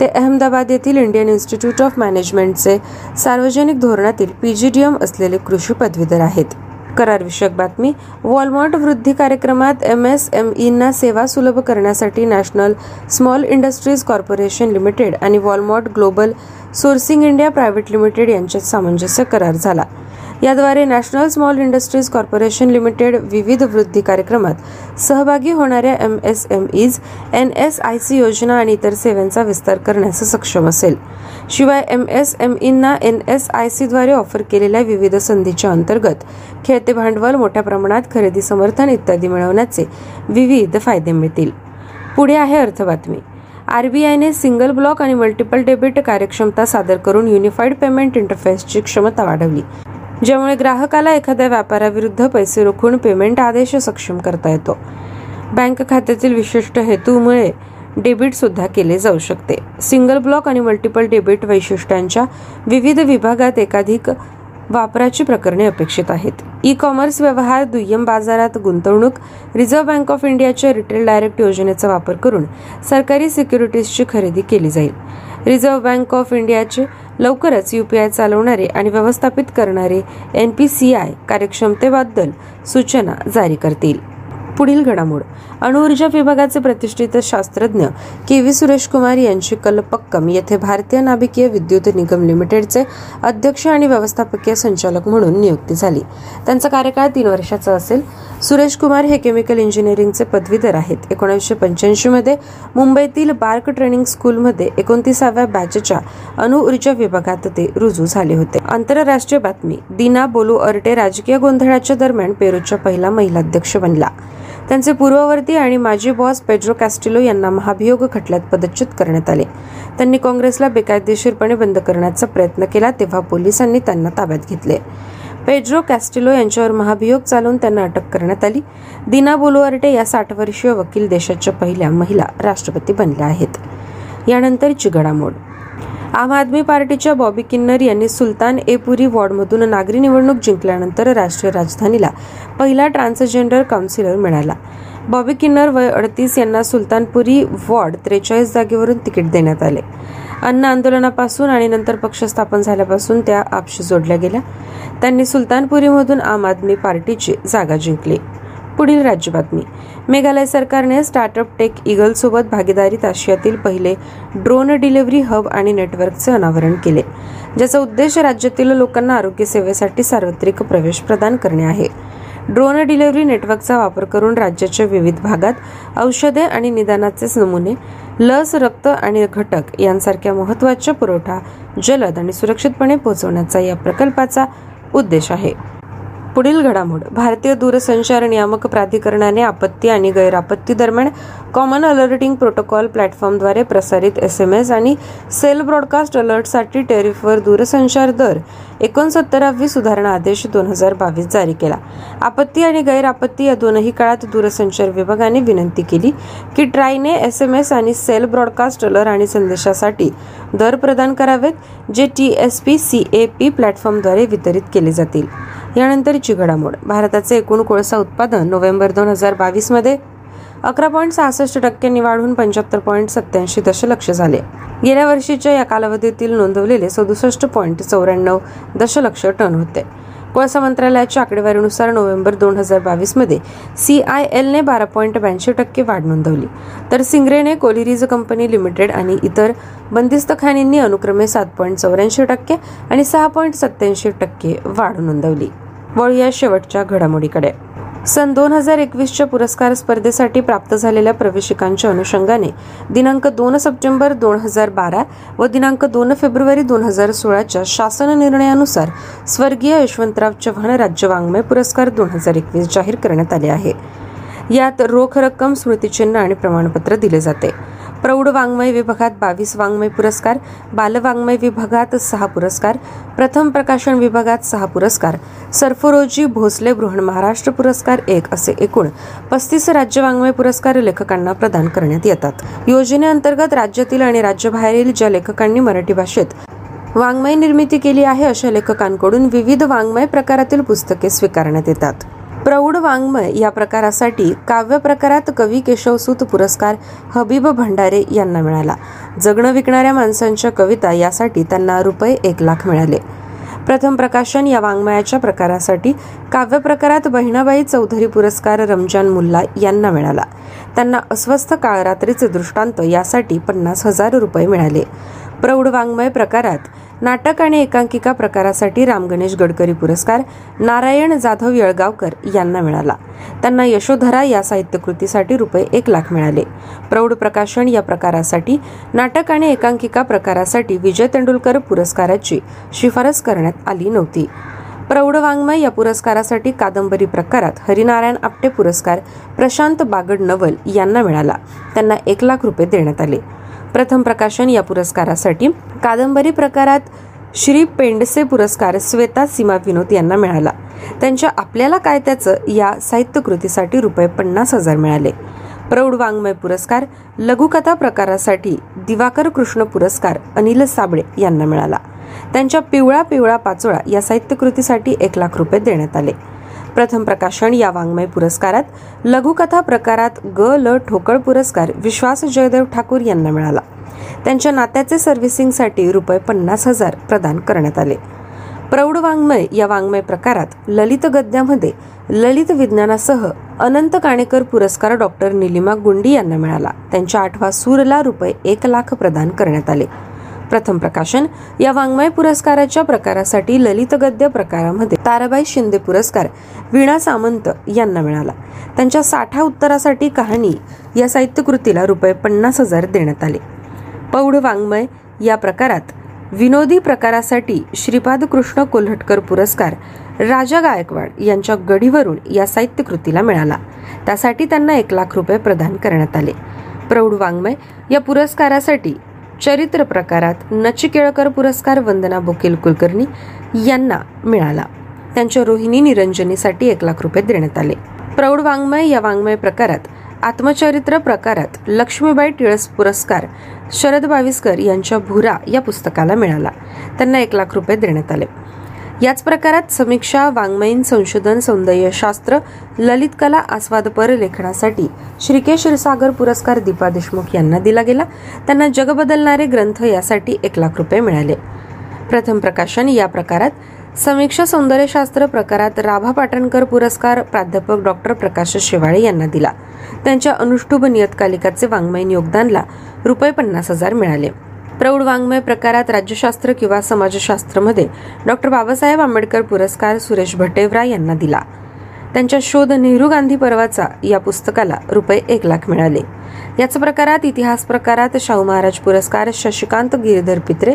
ते अहमदाबाद येथील इंडियन इन्स्टिट्यूट ऑफ मॅनेजमेंटचे सार्वजनिक धोरणातील पी जी डी एम असलेले कृषी पदवीधर आहेत. करारविषयक बातमी. वॉलमार्ट वृद्धी कार्यक्रमात एम एस एम ईंना सेवा सुलभ करण्यासाठी national small industries corporation limited आणि Walmart global sourcing India private limited यांच्यात सामंजस्य करार झाला. याद्वारे national small industries corporation limited विविध वृद्धी कार्यक्रमात सहभागी होणाऱ्या M S M Es N S I C योजना आणि इतर सेवांचा विस्तार करण्यास सक्षम असेल. शिवाय एम एस एम ईंना एन एस आय सीद्वारे ऑफर केलेल्या विविध संधीच्या अंतर्गत खेळते भांडवल, मोठ्या प्रमाणात खरेदी समर्थन इत्यादी मिळवण्याचे विविध फायदे मिळतील. पुढे आहे अर्थबातमी. आरबीआयने सिंगल ब्लॉक आणि मल्टिपल डेबिट कार्यक्षमता सादर करून युनिफाईड पेमेंट इंटरफेसची क्षमता वाढवली, ज्यामुळे ग्राहकाला एखाद्या व्यापाराविरुद्ध पैसे रोखून पेमेंट आदेश सक्षम करता येतो. बँक खात्यातील विशिष्ट हेतूमुळे डेबिट सुद्धा केले जाऊ शकते. सिंगल ब्लॉक आणि मल्टिपल डेबिट वैशिष्ट्यांच्या विविध विभागात एकाधिक वापराची प्रकरणे अपेक्षित आहेत. ई कॉमर्स व्यवहार, दुय्यम बाजारात गुंतवणूक, रिझर्व्ह बँक ऑफ इंडियाच्या रिटेल डायरेक्ट योजनेचा वापर करून सरकारी सिक्युरिटीजची खरेदी केली जाईल. रिझर्व्ह बँक ऑफ इंडियाचे लवकरच युपीआय चालवणारे आणि व्यवस्थापित करणारे एन पी सी आय कार्यक्षमतेबद्दल सूचना जारी करतील. पुढील घडामोड. अणुऊर्जा विभागाचे प्रतिष्ठित शास्त्रज्ञ के व्ही सुरेश कुमार यांची कलपक्कम येथे भारतीय नाभिकीय विद्युत निगम लिमिटेडचे अध्यक्ष आणि व्यवस्थापकीय संचालक म्हणून नियुक्ती झाली. त्यांचा कार्यकाळ तीन वर्षाचा असेल. सुरेश कुमार हे केमिकल इंजिनिअरिंगचे पदवीधर आहेत. एकोणीसशे पंच्याऐंशी मध्ये मुंबईतील बार्क ट्रेनिंग स्कूलमध्ये एकोणतीसाव्या बॅचच्या अणुऊर्जा विभागात ते रुजू झाले होते. आंतरराष्ट्रीय बातमी. दीना बोलुआर्टे राजकीय गोंधळाच्या दरम्यान पेरूच्या पहिला महिला अध्यक्ष बनला. त्यांचे पूर्ववर्ती आणि माजी बॉस पेड्रो कॅस्टिलो यांना महाभियोग खटल्यात पदच्युत करण्यात आले. त्यांनी काँग्रेसला बेकायदेशीरपणे बंद करण्याचा प्रयत्न केला तेव्हा पोलिसांनी त्यांना ताब्यात घेतले. पेड्रो कॅस्टिलो यांच्यावर महाभियोग चालवून त्यांना अटक करण्यात आली. दीना बोलुआर्टे या साठ वर्षीय वकील देशाच्या पहिल्या महिला राष्ट्रपती बनल्या आहेत. यानंतरची घडामोड. आम आदमी पार्टीच्या बॉबी किन्नर यांनी सुलतान ए पुरी वॉर्डमधून नागरी निवडणूक जिंकल्यानंतर राष्ट्रीय राजधानीला पहिला ट्रान्सजेंडर काउन्सिलर मिळाला. बॉबी किन्नर वय अडतीस यांना सुलतानपुरी वॉर्ड त्रेचाळीस जागेवरून तिकीट देण्यात आले. अन्न आंदोलनापासून आणि नंतर पक्ष स्थापन झाल्यापासून त्या आपशी जोडल्या गेल्या. त्यांनी सुलतानपुरीमधून आम आदमी पार्टीची जागा जिंकली. पुढील राज्य बातमी. मेघालय सरकारने स्टार्टअप टेक ईगल सोबत भागीदारीत आशियातील पहिले ड्रोन डिलिव्हरी हब आणि नेटवर्कचे अनावरण केले, ज्याचा उद्देश राज्यातील लोकांना आरोग्य सेवेसाठी सार्वत्रिक प्रवेश प्रदान करणे आहे. ड्रोन डिलिव्हरी नेटवर्कचा वापर करून राज्याच्या विविध भागात औषधे आणि निदानाचे नमुने, लस, रक्त आणि घटक यांसारख्या महत्त्वाच्या पुरवठा जलद आणि सुरक्षितपणे पोहोचवण्याचा या प्रकल्पाचा उद्देश आहे. पुढील घडामोड. भारतीय दूरसंचार नियामक प्राधिकरणाने आपत्ती आणि गैरआपत्ती दरम्यान कॉमन अलर्टिंग प्रोटोकॉल प्लॅटफॉर्मद्वारे प्रसारित एस एम एस आणि सेल ब्रॉडकास्ट अलर्टसाठी टॅरिफवर दूरसंचार दर एकोणसत्तरावी सुधारणा आदेश दोन हजार बावीस जारी केला. आपत्ती आणि गैरआपत्ती या दोनही काळात दूरसंचार विभागाने विनंती केली की ट्रायने एस एम एस आणि सेल ब्रॉडकास्ट अलर्ट आणि संदेशासाठी दर प्रदान करावेत, जे T S P C A P प्लॅटफॉर्मद्वारे वितरित केले जातील. यानंतरची घडामोड. भारताचे एकूण कोळसा उत्पादन नोव्हेंबर दोन हजार बावीस मध्ये अकरा पॉईंट सहासष्ट टक्क्यांनी वाढून पंच्याहत्तर पॉईंट सत्याऐंशी दशलक्ष झाले. गेल्या वर्षीच्या या कालावधीतील नोंदवलेले सदुसष्ट पॉईंट चौऱ्याण्णव दशलक्ष टन होते. कोळसा मंत्रालयाच्या आकडेवारीनुसार नोव्हेंबर दोन हजार बावीसमध्ये सी आय एलने बारा पॉईंट ब्याऐंशी टक्के वाढ नोंदवली, तर सिंग्रेने, कोलिरीज कंपनी लिमिटेड आणि इतर बंदिस्त खाणींनी अनुक्रमे सात पॉईंट चौऱ्याऐंशी टक्के आणि सहा पॉईंट सत्याऐंशी टक्के वाढ नोंदवली. वळूया शेवटच्या घडामोडीकडे. सन दोन हजार एकवीसच्या पुरस्कार स्पर्धेसाठी प्राप्त झालेल्या प्रवेशिकांच्या अनुषंगाने दिनांक दोन सप्टेंबर दोन हजार बारा व दिनांक दोन फेब्रुवारी दोन हजार सोळाच्या शासन निर्णयानुसार स्वर्गीय यशवंतराव चव्हाण राज्य वाङ्मय पुरस्कार दोन हजार एकवीस जाहीर करण्यात आले आहे. यात रोख रक्कम, स्मृतिचिन्ह आणि प्रमाणपत्र दिले जाते. प्रौढ वाङ्मय विभागात बावीस वाङ्मय पुरस्कार, बालवाङ्मय विभागात सहा पुरस्कार, प्रथम प्रकाशन विभागात सहा पुरस्कार, सरफरोजी भोसले बृहन महाराष्ट्र पुरस्कार एक असे एकूण पस्तीस राज्य वाङ्मय पुरस्कार लेखकांना प्रदान करण्यात येतात. योजनेअंतर्गत राज्यातील आणि राज्याबाहेरील ज्या लेखकांनी मराठी भाषेत वाङ्मय निर्मिती केली आहे अशा लेखकांकडून विविध वाङ्मय प्रकारातील पुस्तके स्वीकारण्यात येतात. प्रौढ वाङ्मय या प्रकारासाठी काव्य प्रकारात कवी केशवसुत पुरस्कार हबीब भंडारे यांना मिळाला. जगणं विकणाऱ्या माणसांच्या कविता यासाठी त्यांना रुपये एक लाख मिळाले. प्रथम प्रकाशन या वाङ्मयाच्या प्रकारासाठी काव्य प्रकारात बहिणाबाई चौधरी पुरस्कार रमजान मुल्ला यांना मिळाला. त्यांना अस्वस्थ काळरात्रीचे दृष्टांत यासाठी पन्नास हजार रुपये मिळाले. प्रौढ वाङ्मय प्रकारात नाटक आणि एकांकिका प्रकारासाठी रामगणेश गडकरी पुरस्कार नारायण जाधव येळगावकर यांना मिळाला. त्यांना यशोधरा या साहित्यकृतीसाठी रुपये एक लाख मिळाले. प्रौढ प्रकाशन या प्रकारासाठी नाटक आणि एकांकिका प्रकारासाठी विजय तेंडुलकर पुरस्काराची शिफारस करण्यात आली नव्हती. प्रौढ वाङ्मय या पुरस्कारासाठी कादंबरी प्रकारात हरिनारायण आपटे पुरस्कार प्रशांत बागड नवल यांना मिळाला. त्यांना एक लाख रुपये देण्यात आले. प्रथम प्रकाशन या पुरस्कारासाठी कादंबरी प्रकारात श्री पेंडसे पुरस्कार श्वेता सीमा विनोद यांना मिळाला. त्यांच्या आपल्याला काय त्याचं या साहित्यकृतीसाठी रुपये पन्नास हजार मिळाले. प्रौढ वाङ्मय पुरस्कार लघुकथा प्रकारासाठी दिवाकर कृष्ण पुरस्कार अनिल साबळे यांना मिळाला. त्यांच्या पिवळा पिवळा पाचोळा या साहित्यकृतीसाठी एक लाख रुपये देण्यात आले. प्रथम प्रकाशन या वाङ्मय पुरस्कारात लघुकथा प्रकारात ग ल ठोकळ पुरस्कार विश्वास जयदेव ठाकूर यांना मिळाला. त्यांच्या नात्याचे सर्व्हिसिंगसाठी रुपये पन्नास हजार प्रदान करण्यात आले. प्रौढ वाङ्मय या वाङ्मय प्रकारात ललित गद्यामध्ये ललित विज्ञानासह अनंत काणेकर पुरस्कार डॉक्टर निलिमा गुंडी यांना मिळाला. त्यांच्या आठवा सूरला रुपये एक लाख प्रदान करण्यात आले. प्रथम प्रकाशन या वाङ्मय पुरस्काराच्या प्रकारासाठी ललित गद्य प्रकारामध्ये ताराबाई शिंदे पुरस्कार वीणा सामंत यांना मिळाला. त्यांच्या साठा उत्तरासाठी कहाणी या साहित्यकृतीला रुपये पन्नास हजार देण्यात आले. प्रौढ वाङ्मय या प्रकारात विनोदी प्रकारासाठी श्रीपाद कृष्ण कोल्हटकर पुरस्कार राजा गायकवाड यांच्या गडीवरून या साहित्यकृतीला मिळाला. त्यासाठी त्यांना एक लाख रुपये प्रदान करण्यात आले. प्रौढ वाङ्मय या पुरस्कारासाठी चरित्र प्रकारात नचिकेळकर पुरस्कार वंदना बोकील कुलकर्णी यांना मिळाला. त्यांच्या रोहिणी निरंजनीसाठी एक लाख रुपये देण्यात आले. प्रौढ वाङ्मय या वाङ्मय प्रकारात आत्मचरित्र प्रकारात लक्ष्मीबाई टिळस पुरस्कार शरद बाविस्कर यांच्या भुरा या पुस्तकाला मिळाला. त्यांना एक लाख रुपये देण्यात आले. याच प्रकारात समीक्षा वाङ्मयीन संशोधन सौंदर्यशास्त्र ललितकला आस्वादपर लेखनासाठी श्रीके क्षीरसागर पुरस्कार दीपा देशमुख यांना दिला गेला. त्यांना जग बदलणारे ग्रंथ यासाठी एक लाख रुपये मिळाले. प्रथम प्रकाशन या प्रकारात समीक्षा सौंदर्यशास्त्र प्रकारात राभा पाटणकर पुरस्कार प्राध्यापक डॉक्टर प्रकाश शेवाळे यांना दिला. त्यांच्या अनुष्टुभ नियतकालिकाचे वाङ्मयीन योगदानला रुपये पन्नास हजार मिळाले. प्रौढ वाङ्मय प्रकारात राज्यशास्त्र किंवा समाजशास्त्रमध्ये डॉक्टर बाबासाहेब आंबेडकर पुरस्कार सुरेश भटेवरा यांना दिला. त्यांच्या शोध नेहरू गांधी पर्वाचा या पुस्तकाला रुपये एक लाख मिळाले. याच प्रकारात इतिहास प्रकारात शाहू महाराज पुरस्कार शशिकांत गिरीधर पित्रे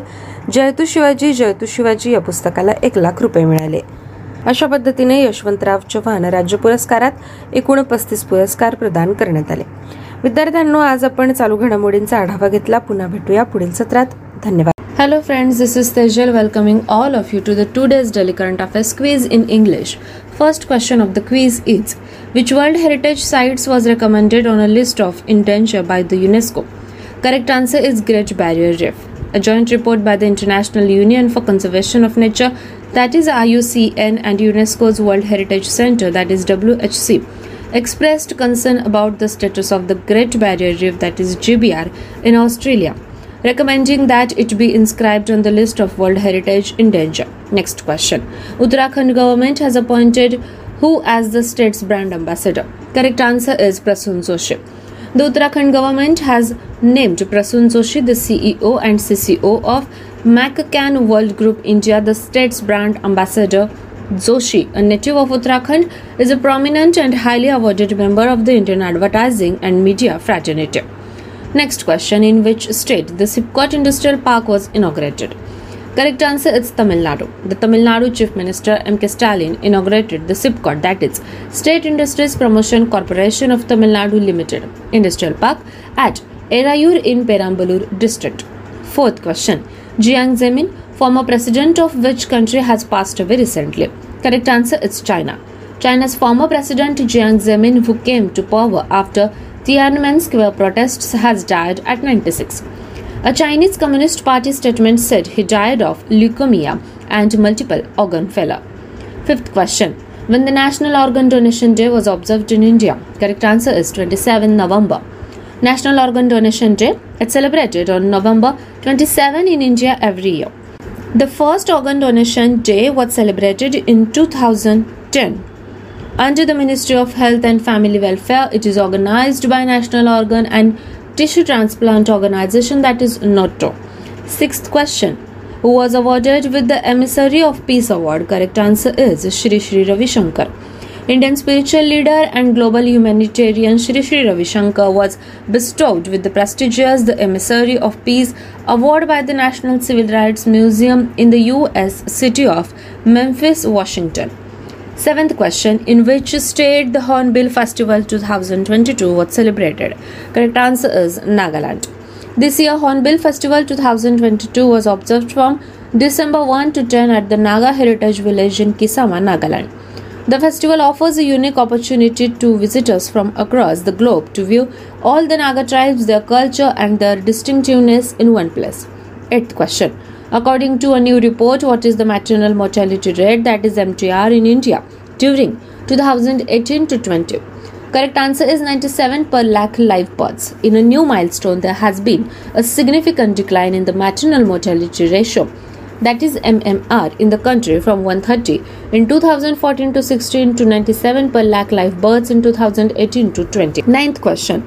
जयतू शिवाजी जयतू शिवाजी या पुस्तकाला एक लाख रुपये मिळाले. अशा पद्धतीने यशवंतराव चव्हाण राज्य पुरस्कारात एकूण पस्तीस पुरस्कार प्रदान करण्यात आले. विद्यार्थ्यांनो, आज आपण चालू घडामोडींचा आढावा घेतला. पुन्हा भेटूया पुढील सत्रात. धन्यवाद. Hello friends, this is Tejal welcoming all of you to the two days daily current affairs quiz in English. First question of the quiz is, which World Heritage Sites was recommended on a list of in danger by the UNESCO? Correct answer is Great Barrier Reef. A joint report by the International Union for Conservation of Nature, that is I U C N, and UNESCO's World Heritage Center, that is W H C, expressed concern about the status of the Great Barrier Reef, that is G B R, in Australia, recommending that it be inscribed on the list of World Heritage in danger. Next question. Uttarakhand government has appointed who as the state's brand ambassador? Correct answer is Prasoon Joshi. The Uttarakhand government has named Prasoon Joshi, the C E O and C C O of McCann Worldgroup India, the state's brand ambassador. Joshi, a native of Uttarakhand, is a prominent and highly awarded member of the Indian advertising and media fraternity. Next question. In which state the Sipkot Industrial Park was inaugurated? Correct answer is Tamil Nadu. The Tamil Nadu Chief Minister M. K. Stalin inaugurated the Sipkot, that is State Industries Promotion Corporation of Tamil Nadu Limited, Industrial Park at Erayur in Perambalur district. Fourth question. Jiang Zemin, former president of which country, has passed away recently? Correct answer is China. China's former president Jiang Zemin, who came to power after Tiananmen Square protests, has died at ninety-six. A Chinese Communist Party statement said he died of leukemia and multiple organ failure. Fifth question. When the National Organ Donation Day was observed in India? Correct answer is twenty-seventh of November. National Organ Donation Day is celebrated on November twenty-seventh in India every year. The first organ donation day was celebrated in two thousand ten. Under the Ministry of Health and Family Welfare, it is organized by National Organ and Tissue Transplant Organization, that is NATO. Sixth question. Who was awarded with the Emissary of Peace Award? Correct answer is Shri Shri Ravi Shankar. Indian spiritual leader and global humanitarian Shri Shri Ravi Shankar was bestowed with the prestigious the Emissary of Peace Award by the National Civil Rights Museum in the U S city of Memphis, Washington. Seventh question. In which state the Hornbill Festival twenty twenty-two was celebrated? Correct answer is Nagaland. This year Hornbill Festival twenty twenty-two was observed from December first to tenth at the Naga Heritage Village in Kisama, Nagaland. The festival offers a unique opportunity to visitors from across the globe to view all the Naga tribes, their culture and their distinctiveness in one place. Eighth question. According to a new report, what is the maternal mortality rate, that is M M R, in India during two thousand eighteen to twenty? Correct answer is ninety-seven per lakh live births. In a new milestone, there has been a significant decline in the maternal mortality ratio, that is M M R, in the country from one hundred thirty in two thousand fourteen to sixteen to ninety-seven per lakh live births in two thousand eighteen to twenty. Ninth question.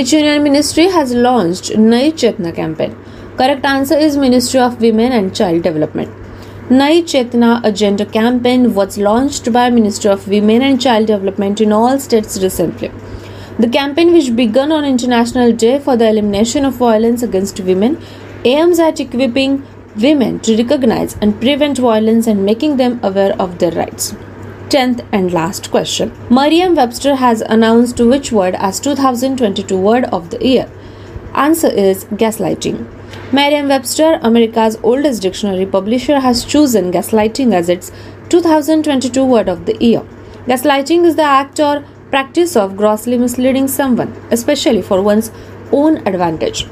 Which union ministry has launched Nai Chetna campaign? Correct answer is Ministry of Women and Child Development. Nai Chetna agenda campaign was launched by Ministry of Women and Child Development in all states recently. The campaign, which began on International Day for the Elimination of Violence Against Women, aims at equipping women to recognize and prevent violence and making them aware of their rights. Tenth and last question. Merriam-Webster has announced which word as two thousand twenty-two word of the year? Answer is gaslighting. Merriam-Webster, America's oldest dictionary publisher, has chosen gaslighting as its two thousand twenty-two word of the year. Gaslighting is the act or practice of grossly misleading someone, especially for one's own advantage.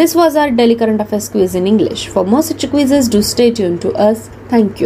This was our daily current affairs quiz in English. For more such quizzes, do stay tuned to us. Thank you.